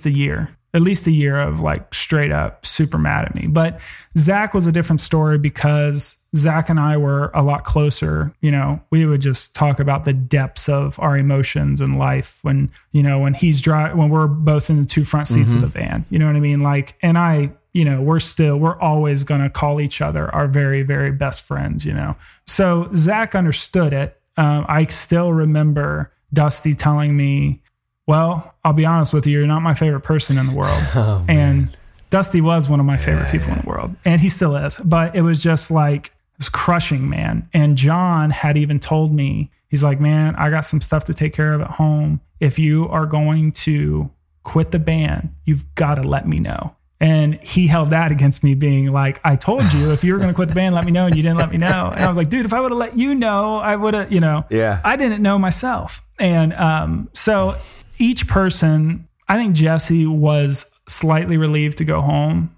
a year of, like, straight up super mad at me. But Zach was a different story, because Zach and I were a lot closer. You know, we would just talk about the depths of our emotions and life when, you know, when he's driving, when we're both in the two front seats of the van, you know what I mean? Like, and I, you know, we're always going to call each other our very, very best friends, you know? So Zach understood it. I still remember Dusty telling me, well, I'll be honest with you, you're not my favorite person in the world. Oh, and Dusty was one of my favorite people in the world. And he still is. But it was just like, it was crushing, man. And John had even told me, he's like, man, I got some stuff to take care of at home. If you are going to quit the band, you've got to let me know. And he held that against me, being like, I told you if you were going to quit the band, let me know. And you didn't let me know. And I was like, dude, if I would have let you know, I would have, you know, I didn't know myself. And so each person, I think Jesse was slightly relieved to go home.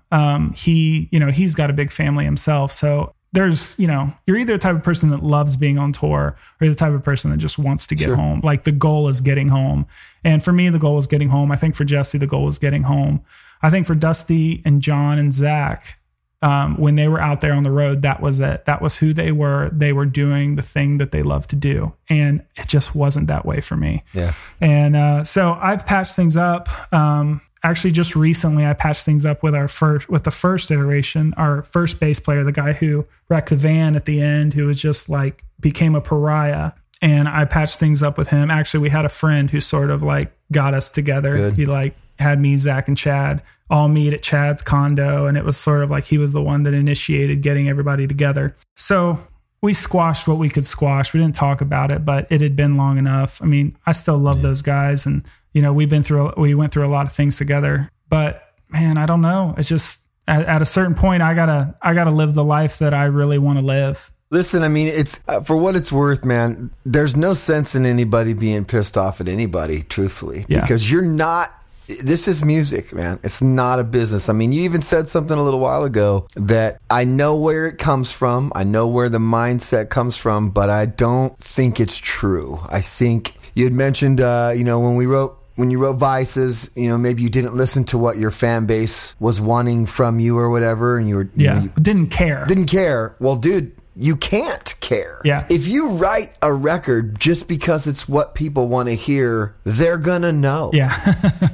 He, you know, he's got a big family himself. So there's, you know, you're either the type of person that loves being on tour, or the type of person that just wants to get home. Like, the goal is getting home. And for me, the goal was getting home. I think for Jesse, the goal was getting home. I think for Dusty and John and Zach, when they were out there on the road, that was it. That was who they were. They were doing the thing that they loved to do. And it just wasn't that way for me. Yeah. And so I've patched things up. Actually, just recently, I patched things up with the first iteration, our first bass player, the guy who wrecked the van at the end, who was just like, became a pariah. And I patched things up with him. Actually, we had a friend who sort of like got us together. Good. He like had me, Zach, and Chad all meet at Chad's condo. And it was sort of like, he was the one that initiated getting everybody together. So we squashed what we could squash. We didn't talk about it, but it had been long enough. I mean, I still love those guys. And, you know, we went through a lot of things together, but man, I don't know. It's just at a certain point, I gotta live the life that I really want to live. Listen, I mean, it's for what it's worth, man, there's no sense in anybody being pissed off at anybody, truthfully, because you're not. This is music, man. It's not a business. I mean, you even said something a little while ago that I know where it comes from. I know where the mindset comes from, but I don't think it's true. I think you had mentioned, you know, when you wrote Vices, you know, maybe you didn't listen to what your fan base was wanting from you or whatever. And you didn't care. Well, dude, you can't care. Yeah. If you write a record just because it's what people want to hear, they're going to know. Yeah.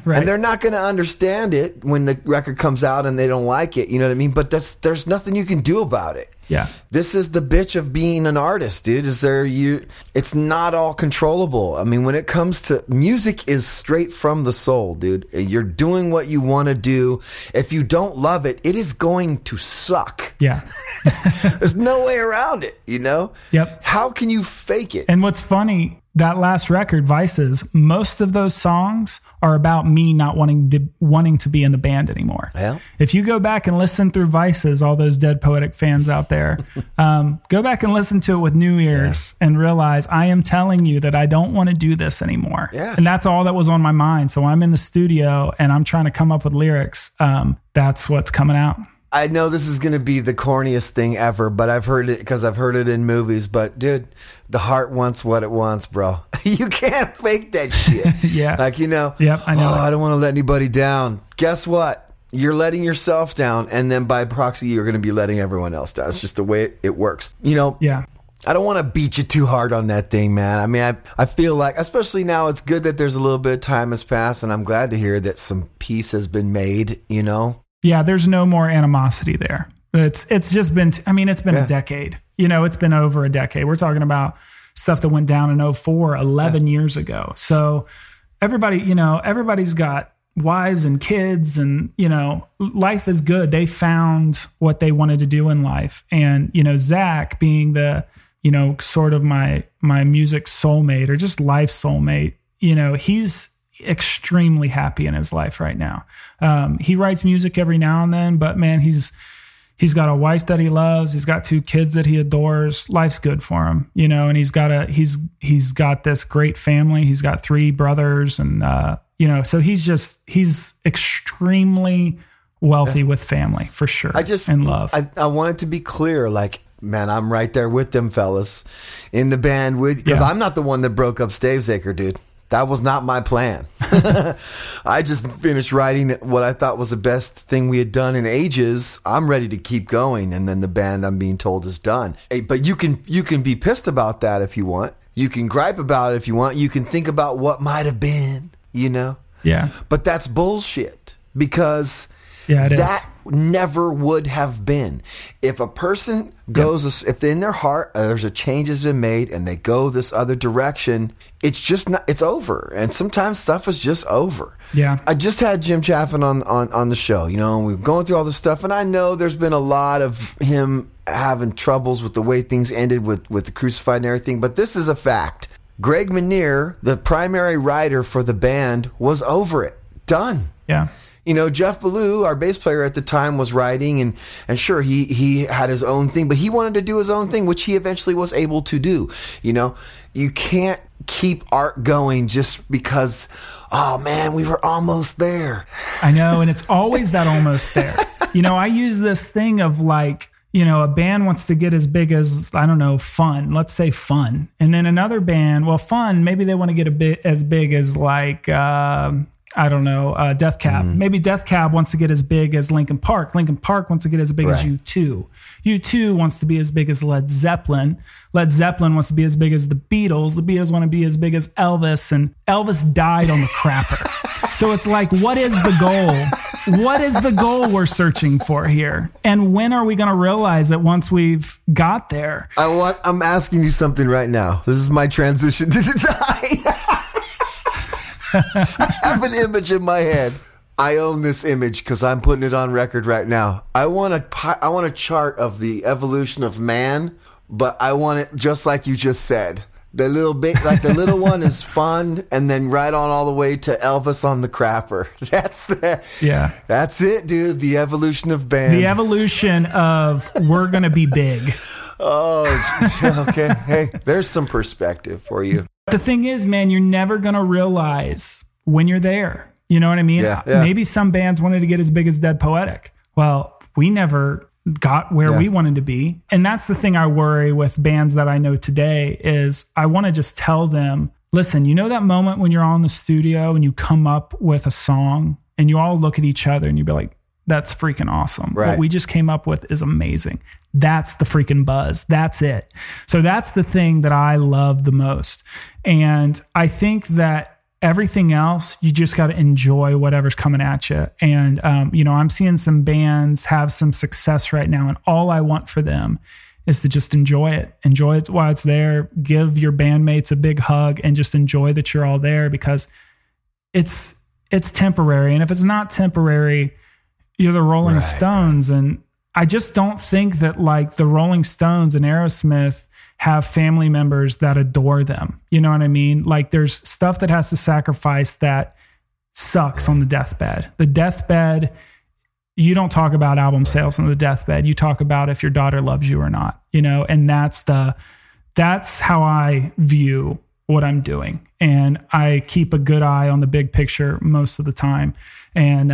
Right. And they're not going to understand it when the record comes out and they don't like it. You know what I mean? But there's nothing you can do about it. Yeah. This is the bitch of being an artist, dude. It's not all controllable. I mean, when it comes to music, is straight from the soul, dude. You're doing what you want to do. If you don't love it, it is going to suck. Yeah. There's no way around it, you know? Yep. How can you fake it? And what's funny, that last record, Vices, most of those songs are about me not wanting to be in the band anymore. Yeah. If you go back and listen through Vices, all those Dead Poetic fans out there, go back and listen to it with new ears and realize I am telling you that I don't want to do this anymore. Yeah. And that's all that was on my mind. So I'm in the studio and I'm trying to come up with lyrics. That's what's coming out. I know this is going to be the corniest thing ever, but I've heard it because I've heard it in movies. But, dude, the heart wants what it wants, bro. You can't fake that shit. Yeah. Like, you know, I know. I don't want to let anybody down. Guess what? You're letting yourself down, and then by proxy, you're going to be letting everyone else down. It's just the way it works. You know? Yeah. I don't want to beat you too hard on that thing, man. I mean, I feel like, especially now, it's good that there's a little bit of time has passed, and I'm glad to hear that some peace has been made, you know? Yeah, there's no more animosity there. It's just been, it's been a decade. You know, it's been over a decade. We're talking about stuff that went down in 2004, 11 years ago. So everybody's got wives and kids and, you know, life is good. They found what they wanted to do in life. And, you know, Zach being the, you know, sort of my music soulmate or just life soulmate, you know, he's extremely happy in his life right now. He writes music every now and then, but man, he's got a wife that he loves. He's got 2 kids that he adores. Life's good for him, you know, and he's got this great family. He's got 3 brothers and, you know, so he's extremely wealthy with family for sure. And love. I wanted to be clear, like, man, I'm right there with them fellas in the band with, cause I'm not the one that broke up Stavesacre, dude. That was not my plan. I just finished writing what I thought was the best thing we had done in ages. I'm ready to keep going. And then the band, I'm being told, is done. Hey, but you can be pissed about that if you want. You can gripe about it if you want. You can think about what might have been, you know? Yeah. But that's bullshit because that never would have been. If a person goes, if in their heart there's a change has been made and they go this other direction, it's just not, it's over. And sometimes stuff is just over. Yeah. I just had Jim Chaffin on the show, you know, and we were going through all this stuff. And I know there's been a lot of him having troubles with the way things ended with the Crucified and everything. But this is a fact. Greg Kinnear, the primary writer for the band, was over it. Done. Yeah. You know, Jeff Ballou, our bass player at the time, was writing, and sure, he had his own thing, but he wanted to do his own thing, which he eventually was able to do. You know, you can't keep art going just because, oh man, we were almost there. I know, and it's always that almost there. You know, I use this thing of like, you know, a band wants to get as big as, I don't know, Fun. Let's say Fun. And then another band, well, Fun, maybe they want to get a bit as big as like... I don't know, Death Cab. Mm-hmm. Maybe Death Cab wants to get as big as Linkin Park. Linkin Park wants to get as big as U2. U2 wants to be as big as Led Zeppelin. Led Zeppelin wants to be as big as the Beatles. The Beatles want to be as big as Elvis. And Elvis died on the crapper. So it's like, what is the goal? What is the goal we're searching for here? And when are we going to realize it once we've got there? I'm asking you something right now. This is my transition to design. I have an image in my head. I own this image because I'm putting it on record right now. I want a chart of the evolution of man, but I want it just like you just said. The little bit, like the little one is Fun, and then right on all the way to Elvis on the crapper. That's it, dude. The evolution of band. The evolution of we're gonna be big. Oh, okay. Hey, there's some perspective for you. The thing is, man, you're never going to realize when you're there. You know what I mean? Yeah, yeah. Maybe some bands wanted to get as big as Dead Poetic. Well, we never got where we wanted to be. And that's the thing I worry with bands that I know today is I want to just tell them, listen, you know that moment when you're all in the studio and you come up with a song and you all look at each other and you be like, that's freaking awesome. Right. What we just came up with is amazing. That's the freaking buzz. That's it. So that's the thing that I love the most. And I think that everything else, you just got to enjoy whatever's coming at you. And, you know, I'm seeing some bands have some success right now. And all I want for them is to just enjoy it while it's there. Give your bandmates a big hug and just enjoy that you're all there, because it's temporary. And if it's not temporary, you're the Rolling Stones. And I just don't think that like the Rolling Stones and Aerosmith have family members that adore them. You know what I mean? Like there's stuff that has to sacrifice that sucks on the deathbed. The deathbed, you don't talk about album sales on the deathbed. You talk about if your daughter loves you or not, you know? And that's how I view what I'm doing. And I keep a good eye on the big picture most of the time. And,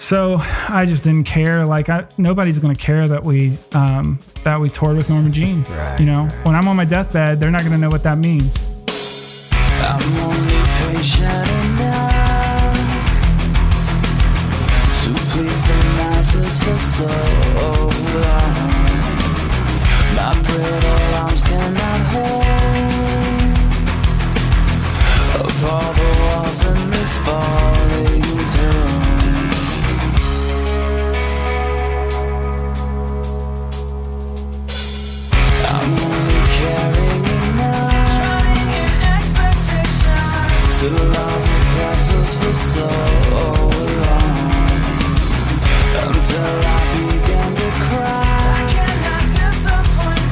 so I just didn't care. Like nobody's going to care that we toured with Norma Jean. Right, you know, when I'm on my deathbed, they're not going to know what that means. I'm only patient enough to please the masses for so long. My brittle arms cannot hold up all the walls in this falling tomb. I'm only caring enough, trying in expectation, to love the process for so long, until I began to cry. I cannot disappoint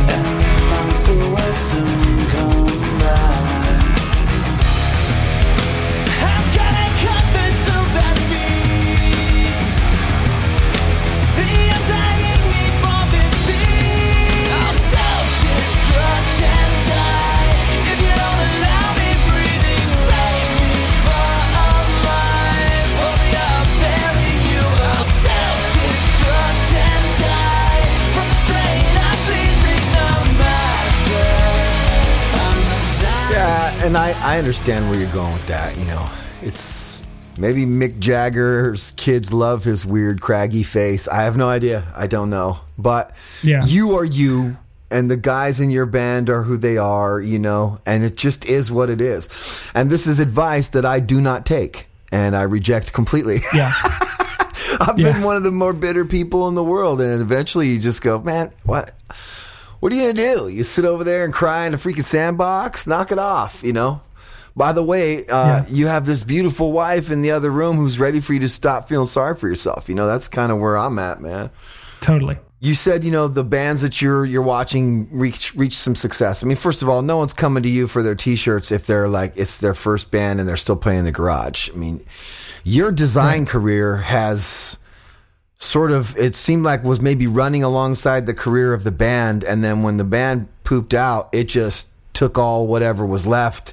them, and the monster will soon come back. I've got a comfort to that beats, the undying need for this beat. And die if you don't allow me breathing. Save me for a life, or we are burying you. I'll self-destruct and die from strain of pleasing the masses. Yeah, and I understand where you're going with that. You know, it's maybe Mick Jagger's kids love his weird craggy face. I have no idea. I don't know. But yeah, you are you. And the guys in your band are who they are, you know, and it just is what it is. And this is advice that I do not take and I reject completely. Yeah. I've been one of the more bitter people in the world. And eventually you just go, man, what are you going to do? You sit over there and cry in a freaking sandbox, knock it off, you know? By the way, you have this beautiful wife in the other room who's ready for you to stop feeling sorry for yourself. You know, that's kind of where I'm at, man. Totally. You said, you know, the bands that you're watching reach some success. I mean, first of all, no one's coming to you for their T-shirts if they're like, it's their first band and they're still playing the garage. I mean, your design career has sort of, it seemed like was maybe running alongside the career of the band. And then when the band pooped out, it just took all whatever was left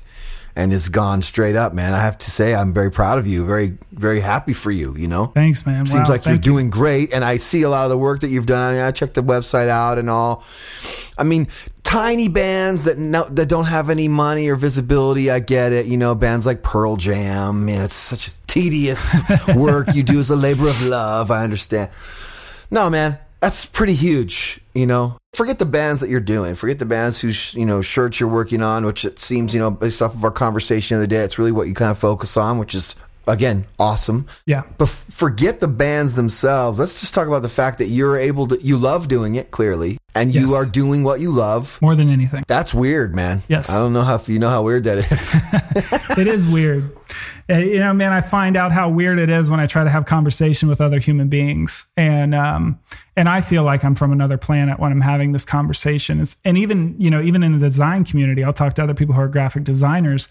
and it's gone straight up, man. I have to say, I'm very proud of you. Very, very happy for you, you know? Thanks, man. Seems like you're doing great. And I see a lot of the work that you've done. I checked the website out and all. I mean, tiny bands that don't have any money or visibility, I get it. You know, bands like Pearl Jam. Man, it's such a tedious work you do as a labor of love. I understand. No, man, that's pretty huge, you know? Forget the bands that you're doing. Forget the bands whose, you know, shirts you're working on, which it seems, you know, based off of our conversation the other day, it's really what you kind of focus on, which is, again, awesome. Yeah. But forget the bands themselves. Let's just talk about the fact that you're able to, you love doing it, clearly, and you are doing what you love. More than anything. That's weird, man. Yes. I don't know if you know how weird that is. It is weird. You know, man, I find out how weird it is when I try to have conversation with other human beings. And I feel like I'm from another planet when I'm having this conversation. And even, you know, even in the design community, I'll talk to other people who are graphic designers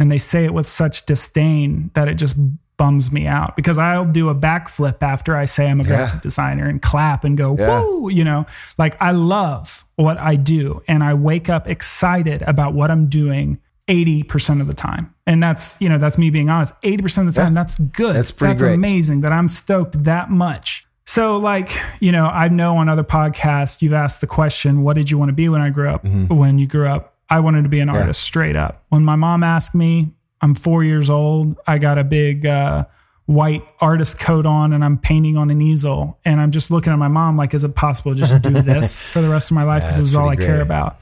and they say it with such disdain that it just bums me out, because I'll do a backflip after I say I'm a graphic designer and clap and go, woo, you know, like I love what I do and I wake up excited about what I'm doing 80% of the time. And that's, you know, that's me being honest. 80% of the time, that's good. That's pretty great. That's amazing that I'm stoked that much. So like, you know, I know on other podcasts, you've asked the question, what did you want to be when I grew up? Mm-hmm. When you grew up, I wanted to be an artist straight up. When my mom asked me, I'm 4 years old. I got a big white artist coat on and I'm painting on an easel. And I'm just looking at my mom like, is it possible to just do this for the rest of my life? Because this is all I care about.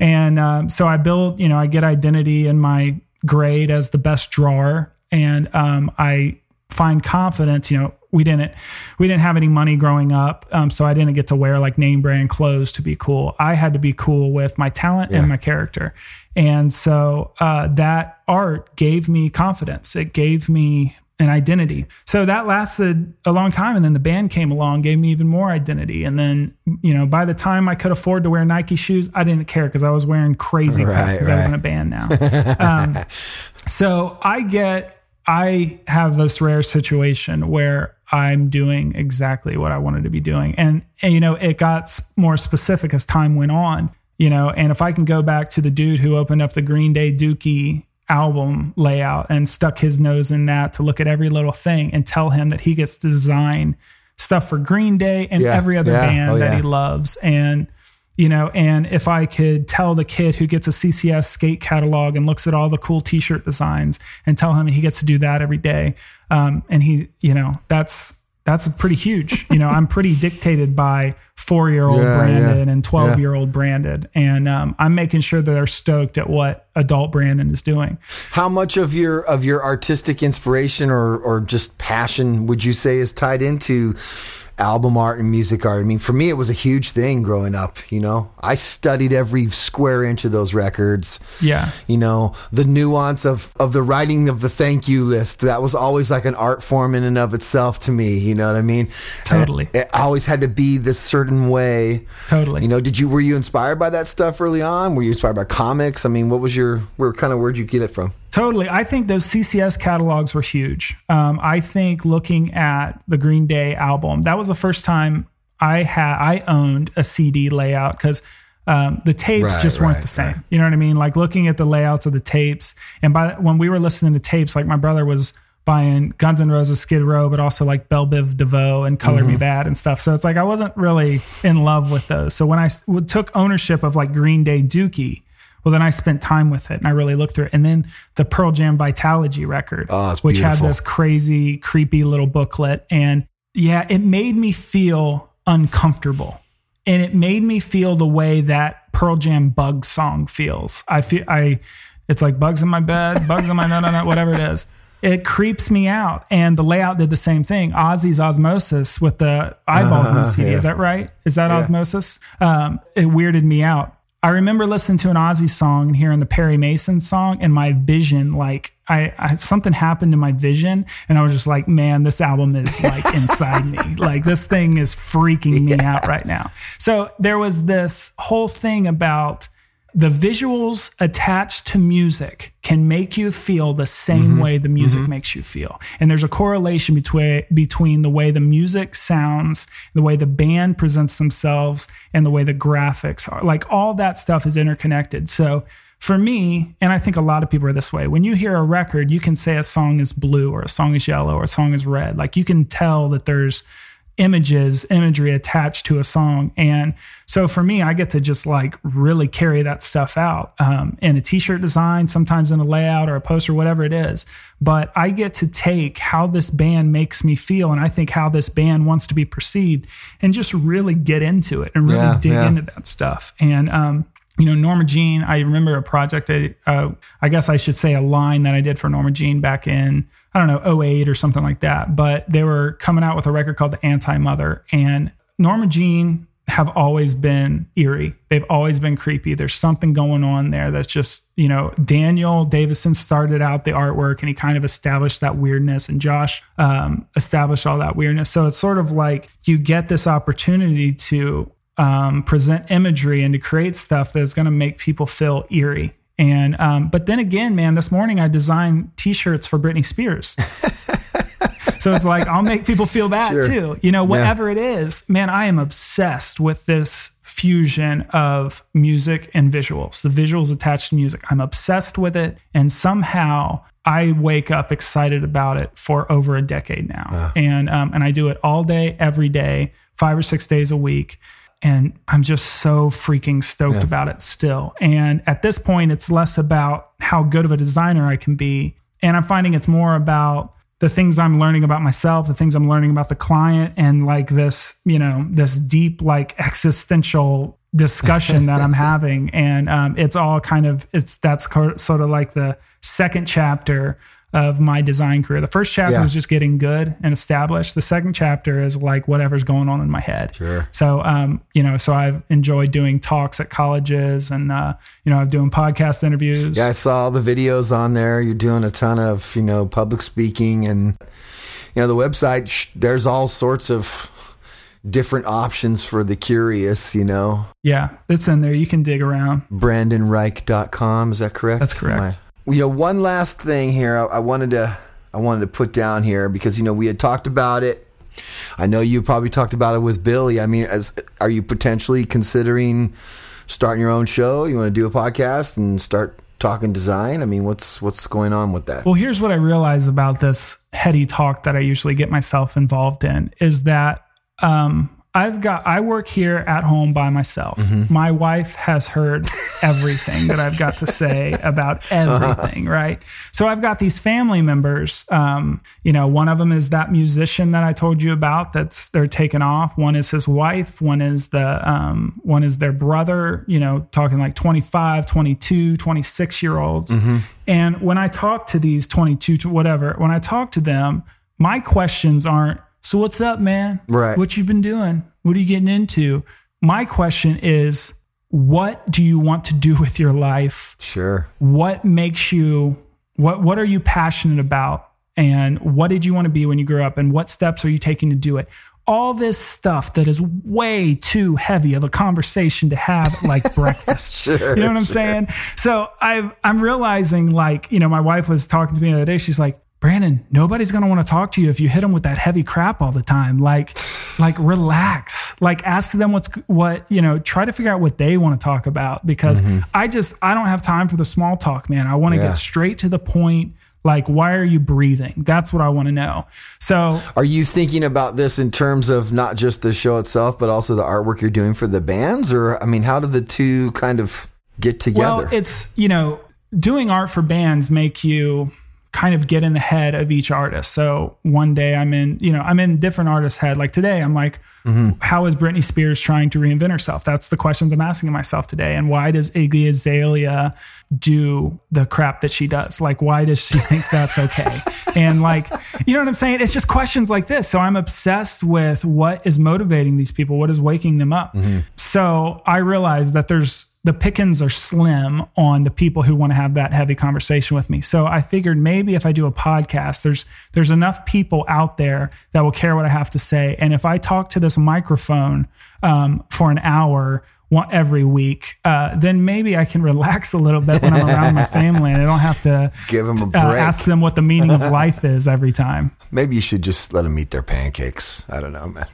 And so I build, you know, I get identity in my grade as the best drawer. And I find confidence, you know, we didn't have any money growing up. So I didn't get to wear like name brand clothes to be cool. I had to be cool with my talent and my character. And so that art gave me confidence. It gave me an identity. So that lasted a long time. And then the band came along, gave me even more identity. And then, you know, by the time I could afford to wear Nike shoes, I didn't care because I was wearing crazy clothes because I was in a band now. So I have this rare situation where I'm doing exactly what I wanted to be doing. And you know, it got more specific as time went on, you know, and if I can go back to the dude who opened up the Green Day Dookie album layout and stuck his nose in that to look at every little thing and tell him that he gets to design stuff for Green Day and every other band that he loves. And, you know, and if I could tell the kid who gets a CCS skate catalog and looks at all the cool t-shirt designs and tell him he gets to do that every day. And he, you know, that's a pretty huge, you know, I'm pretty dictated by 4-year-old Brandon and 12-year-old Brandon. And I'm making sure that they're stoked at what adult Brandon is doing. How much of your artistic inspiration or just passion would you say is tied into album art and music art? I mean, for me, it was a huge thing growing up, you know. I studied every square inch of those records. Yeah. You know, the nuance of the writing of the thank you list, that was always like an art form in and of itself to me, you know what I mean? Totally. It always had to be this certain way. Totally. You know, were you inspired by that stuff early on? Were you inspired by comics? I mean, where'd you get it from? Totally. I think those CCS catalogs were huge. I think looking at the Green Day album, that was the first time I owned a CD layout because the tapes weren't the same. Right. You know what I mean? Like looking at the layouts of the tapes, and when we were listening to tapes, like my brother was buying Guns N' Roses, Skid Row, but also like Belle Biv DeVoe and Color Me Bad and stuff. So it's like I wasn't really in love with those. So when I took ownership of like Green Day Dookie, well, then I spent time with it and I really looked through it. And then the Pearl Jam Vitalogy record, which had this crazy, creepy little booklet. And yeah, it made me feel uncomfortable. And it made me feel the way that Pearl Jam Bug song feels. It's like bugs in my bed, bugs in my no, whatever it is. It creeps me out. And the layout did the same thing. Ozzy's Osmosis with the eyeballs in the CD. Yeah. Is that right? Is that Osmosis? It weirded me out. I remember listening to an Ozzy song and hearing the Perry Mason song, and my vision, like I something happened to my vision, and I was just like, man, this album is like inside me. Like this thing is freaking me out right now. So there was this whole thing about the visuals attached to music can make you feel the same way the music makes you feel. And there's a correlation between the way the music sounds, the way the band presents themselves, and the way the graphics are. Like all that stuff is interconnected. So for me, and I think a lot of people are this way, when you hear a record, you can say a song is blue or a song is yellow or a song is red. Like you can tell that there's imagery attached to a song. And so for me, I get to just like really carry that stuff out in a t-shirt design, sometimes in a layout or a poster, whatever it is. But I get to take how this band makes me feel and I think how this band wants to be perceived and just really get into it and really dig into that stuff. And, you know, Norma Jean, I remember a project, I guess I should say a line that I did for Norma Jean back in, I don't know, 2008 or something like that. But they were coming out with a record called The Anti-Mother. And Norma Jean have always been eerie. They've always been creepy. There's something going on there that's just, you know, Daniel Davison started out the artwork and he kind of established that weirdness, and Josh established all that weirdness. So it's sort of like you get this opportunity to present imagery and to create stuff that's going to make people feel eerie. And, but then again, man, this morning I designed t-shirts for Britney Spears. So it's like, I'll make people feel that too. You know, whatever it is, man, I am obsessed with this fusion of music and visuals, the visuals attached to music. I'm obsessed with it. And somehow I wake up excited about it for over a decade now. And I do it all day, every day, 5 or 6 days a week. And I'm just so freaking stoked about it still. And at this point, it's less about how good of a designer I can be. And I'm finding it's more about the things I'm learning about myself, the things I'm learning about the client, and like this, you know, this deep, like existential discussion that I'm having. And it's all kind of, that's sort of like the second chapter of my design career. The first chapter was just getting good and established. The second chapter is like whatever's going on in my head. Sure. So, you know, so I've enjoyed doing talks at colleges and, you know, I've doing podcast interviews. Yeah. I saw all the videos on there. You're doing a ton of, you know, public speaking and, you know, the website, there's all sorts of different options for the curious, you know? Yeah. It's in there. You can dig around. BrandonRike.com. Is that correct? That's correct. You know, one last thing here I wanted to put down here because, you know, we had talked about it. I know you probably talked about it with Billy. I mean, are you potentially considering starting your own show? You want to do a podcast and start talking design? I mean, what's going on with that? Well, here's what I realize about this heady talk that I usually get myself involved in is that I work here at home by myself. Mm-hmm. My wife has heard everything that I've got to say about everything, right? So I've got these family members. You know, one of them is that musician that I told you about they're taking off. One is his wife. One is their brother, you know, talking like 25, 22, 26-year-olds. Mm-hmm. And when I talk to these 22 to whatever, when I talk to them, my questions aren't, "So what's up, man? Right. What you been doing? What are you getting into?" My question is, what do you want to do with your life? Sure. What makes you, what are you passionate about? And what did you want to be when you grew up? And what steps are you taking to do it? All this stuff that is way too heavy of a conversation to have at like breakfast. Sure, you know what I'm saying? So I'm realizing, like, you know, my wife was talking to me the other day. She's like, "Brandon, nobody's going to want to talk to you if you hit them with that heavy crap all the time. Like relax, like ask them what, you know, try to figure out what they want to talk about," because mm-hmm. I don't have time for the small talk, man. I want to get straight to the point. Like, why are you breathing? That's what I want to know. So are you thinking about this in terms of not just the show itself, but also the artwork you're doing for the bands? Or, I mean, how do the two kind of get together? Well, it's, you know, doing art for bands make you kind of get in the head of each artist. So one day I'm in different artists' head. Like today I'm like, mm-hmm. how is Britney Spears trying to reinvent herself? That's the questions I'm asking myself today. And why does Iggy Azalea do the crap that she does? Like, why does she think that's okay? And like, you know what I'm saying? It's just questions like this. So I'm obsessed with what is motivating these people. What is waking them up? Mm-hmm. So I realized that the pickings are slim on the people who want to have that heavy conversation with me. So I figured maybe if I do a podcast, there's enough people out there that will care what I have to say. And if I talk to this microphone for an hour every week, then maybe I can relax a little bit when I'm around my family and I don't have to give them a break. Ask them what the meaning of life is every time. Maybe you should just let them eat their pancakes. I don't know, man.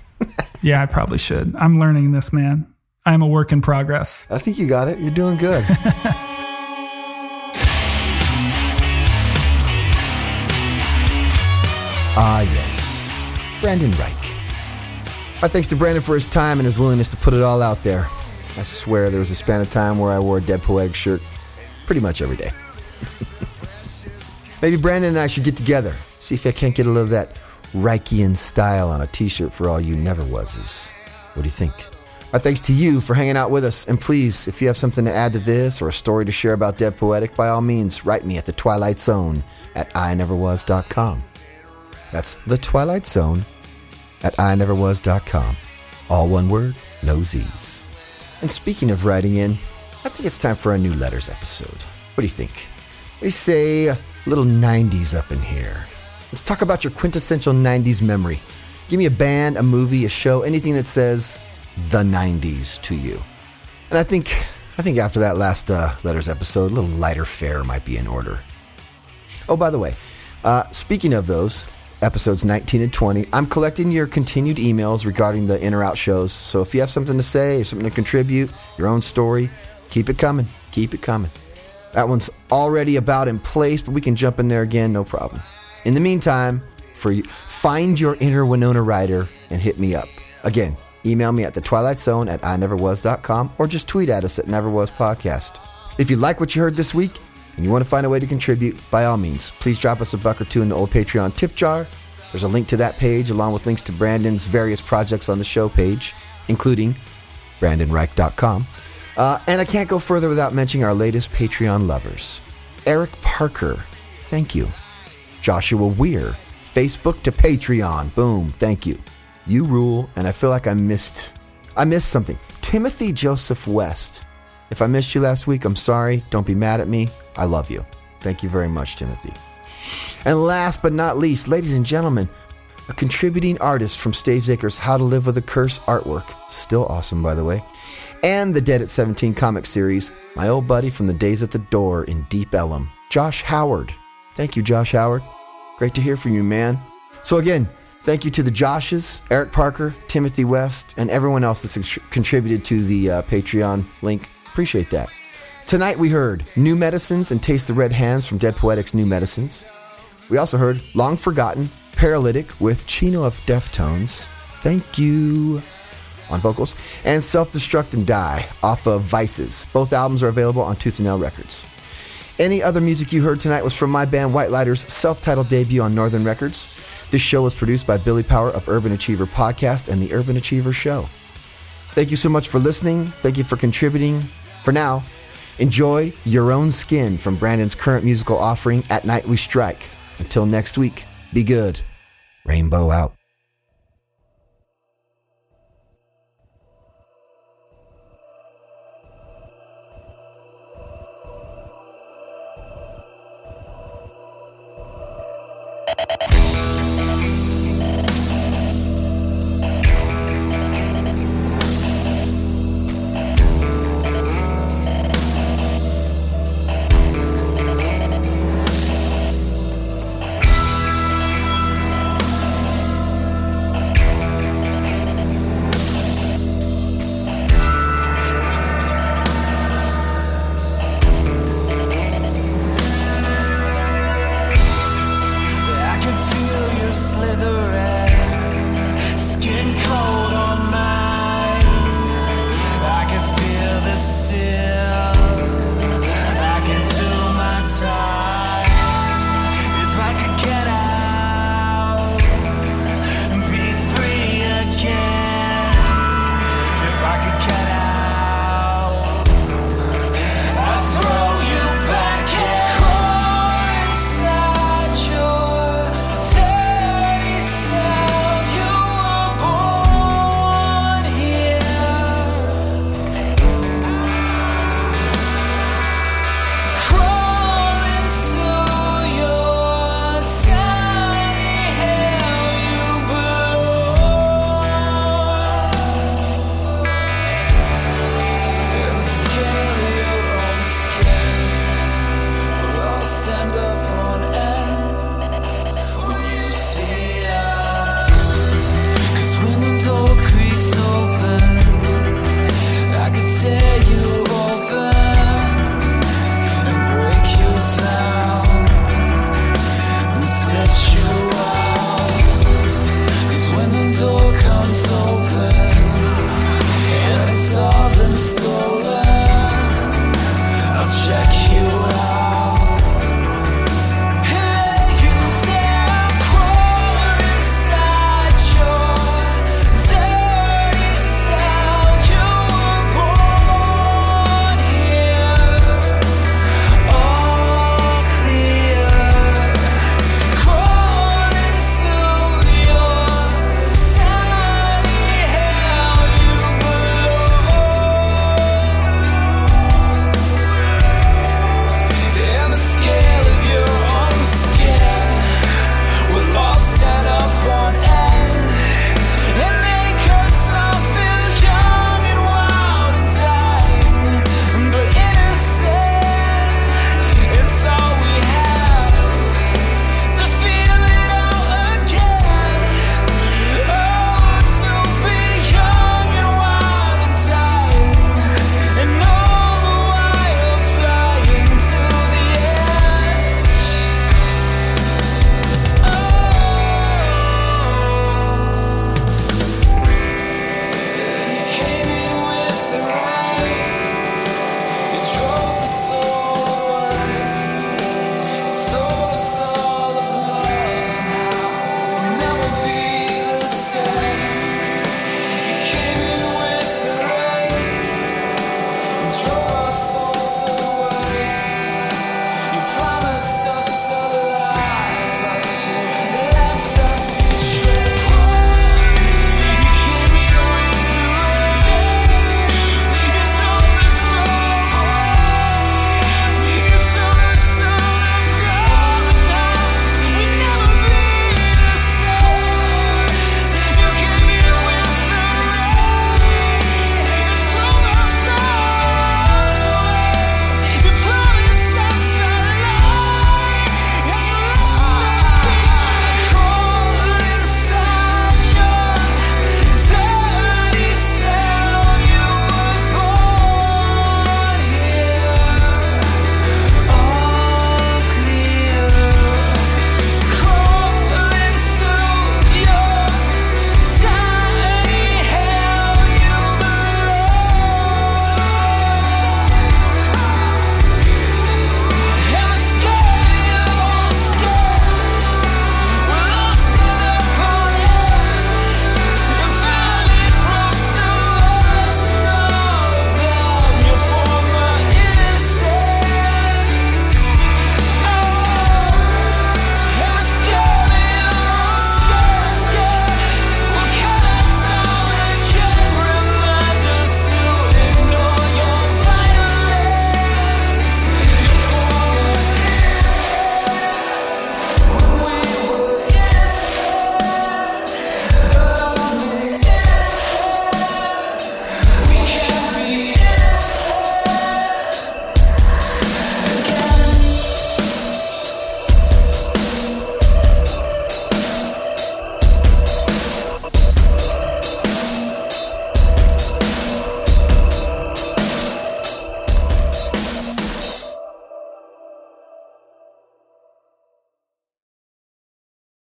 Yeah, I probably should. I'm learning this, man. I'm a work in progress. I think you got it. You're doing good. Yes. Brandon Rike. Our thanks to Brandon for his time and his willingness to put it all out there. I swear there was a span of time where I wore a Dead Poetic shirt pretty much every day. Maybe Brandon and I should get together, see if I can't get a little of that Rikean style on a t-shirt for all you never wases. What do you think? Our thanks to you for hanging out with us. And please, if you have something to add to this or a story to share about Dead Poetic, by all means, write me at thetwilightzone@ineverwas.com. That's thetwilightzone@ineverwas.com. All one word, no Z's. And speaking of writing in, I think it's time for our new letters episode. What do you think? We say a little 90s up in here. Let's talk about your quintessential 90s memory. Give me a band, a movie, a show, anything that says the 90s to you. And I think after that last letters episode, a little lighter fare might be in order. Oh, by the way, speaking of those episodes 19 and 20, I'm collecting your continued emails regarding the in or out shows. So if you have something to say or something to contribute, your own story, keep it coming. That one's already about in place, but we can jump in there again, no problem. In the meantime, for you, find your inner Winona Ryder and hit me up again. Email me at thetwilightzone@ineverwas.com or just tweet at us at NeverWasPodcast. If you like what you heard this week, and you want to find a way to contribute, by all means, please drop us a buck or two in the old Patreon tip jar. There's a link to that page along with links to Brandon's various projects on the show page, including BrandonRike.com. And I can't go further without mentioning our latest Patreon lovers. Eric Parker, thank you. Joshua Weir, Facebook to Patreon, boom, thank you. You rule, and I feel like I missed something. Timothy Joseph West, if I missed you last week, I'm sorry. Don't be mad at me. I love you. Thank you very much, Timothy. And last but not least, ladies and gentlemen, a contributing artist from Stavesacre's How to Live with a Curse artwork, still awesome by the way, and the Dead at 17 comic series, my old buddy from the days at the door in Deep Ellum, Josh Howard. Thank you, Josh Howard. Great to hear from you, man. So again, thank you to the Joshes, Eric Parker, Timothy West, and everyone else that's contributed to the Patreon link. Appreciate that. Tonight we heard New Medicines and Taste the Red Hands from Dead Poetic's New Medicines. We also heard Long Forgotten, Paralytic with Chino of Deftones, thank you, on vocals, and Self-Destruct and Die off of Vices. Both albums are available on Tooth & Nail Records. Any other music you heard tonight was from my band White Lighter's self-titled debut on Northern Records. This show was produced by Billy Power of Urban Achiever Podcast and The Urban Achiever Show. Thank you so much for listening. Thank you for contributing. For now, enjoy Your Own Skin from Brandon's current musical offering, At Night We Strike. Until next week, be good. Rainbow out.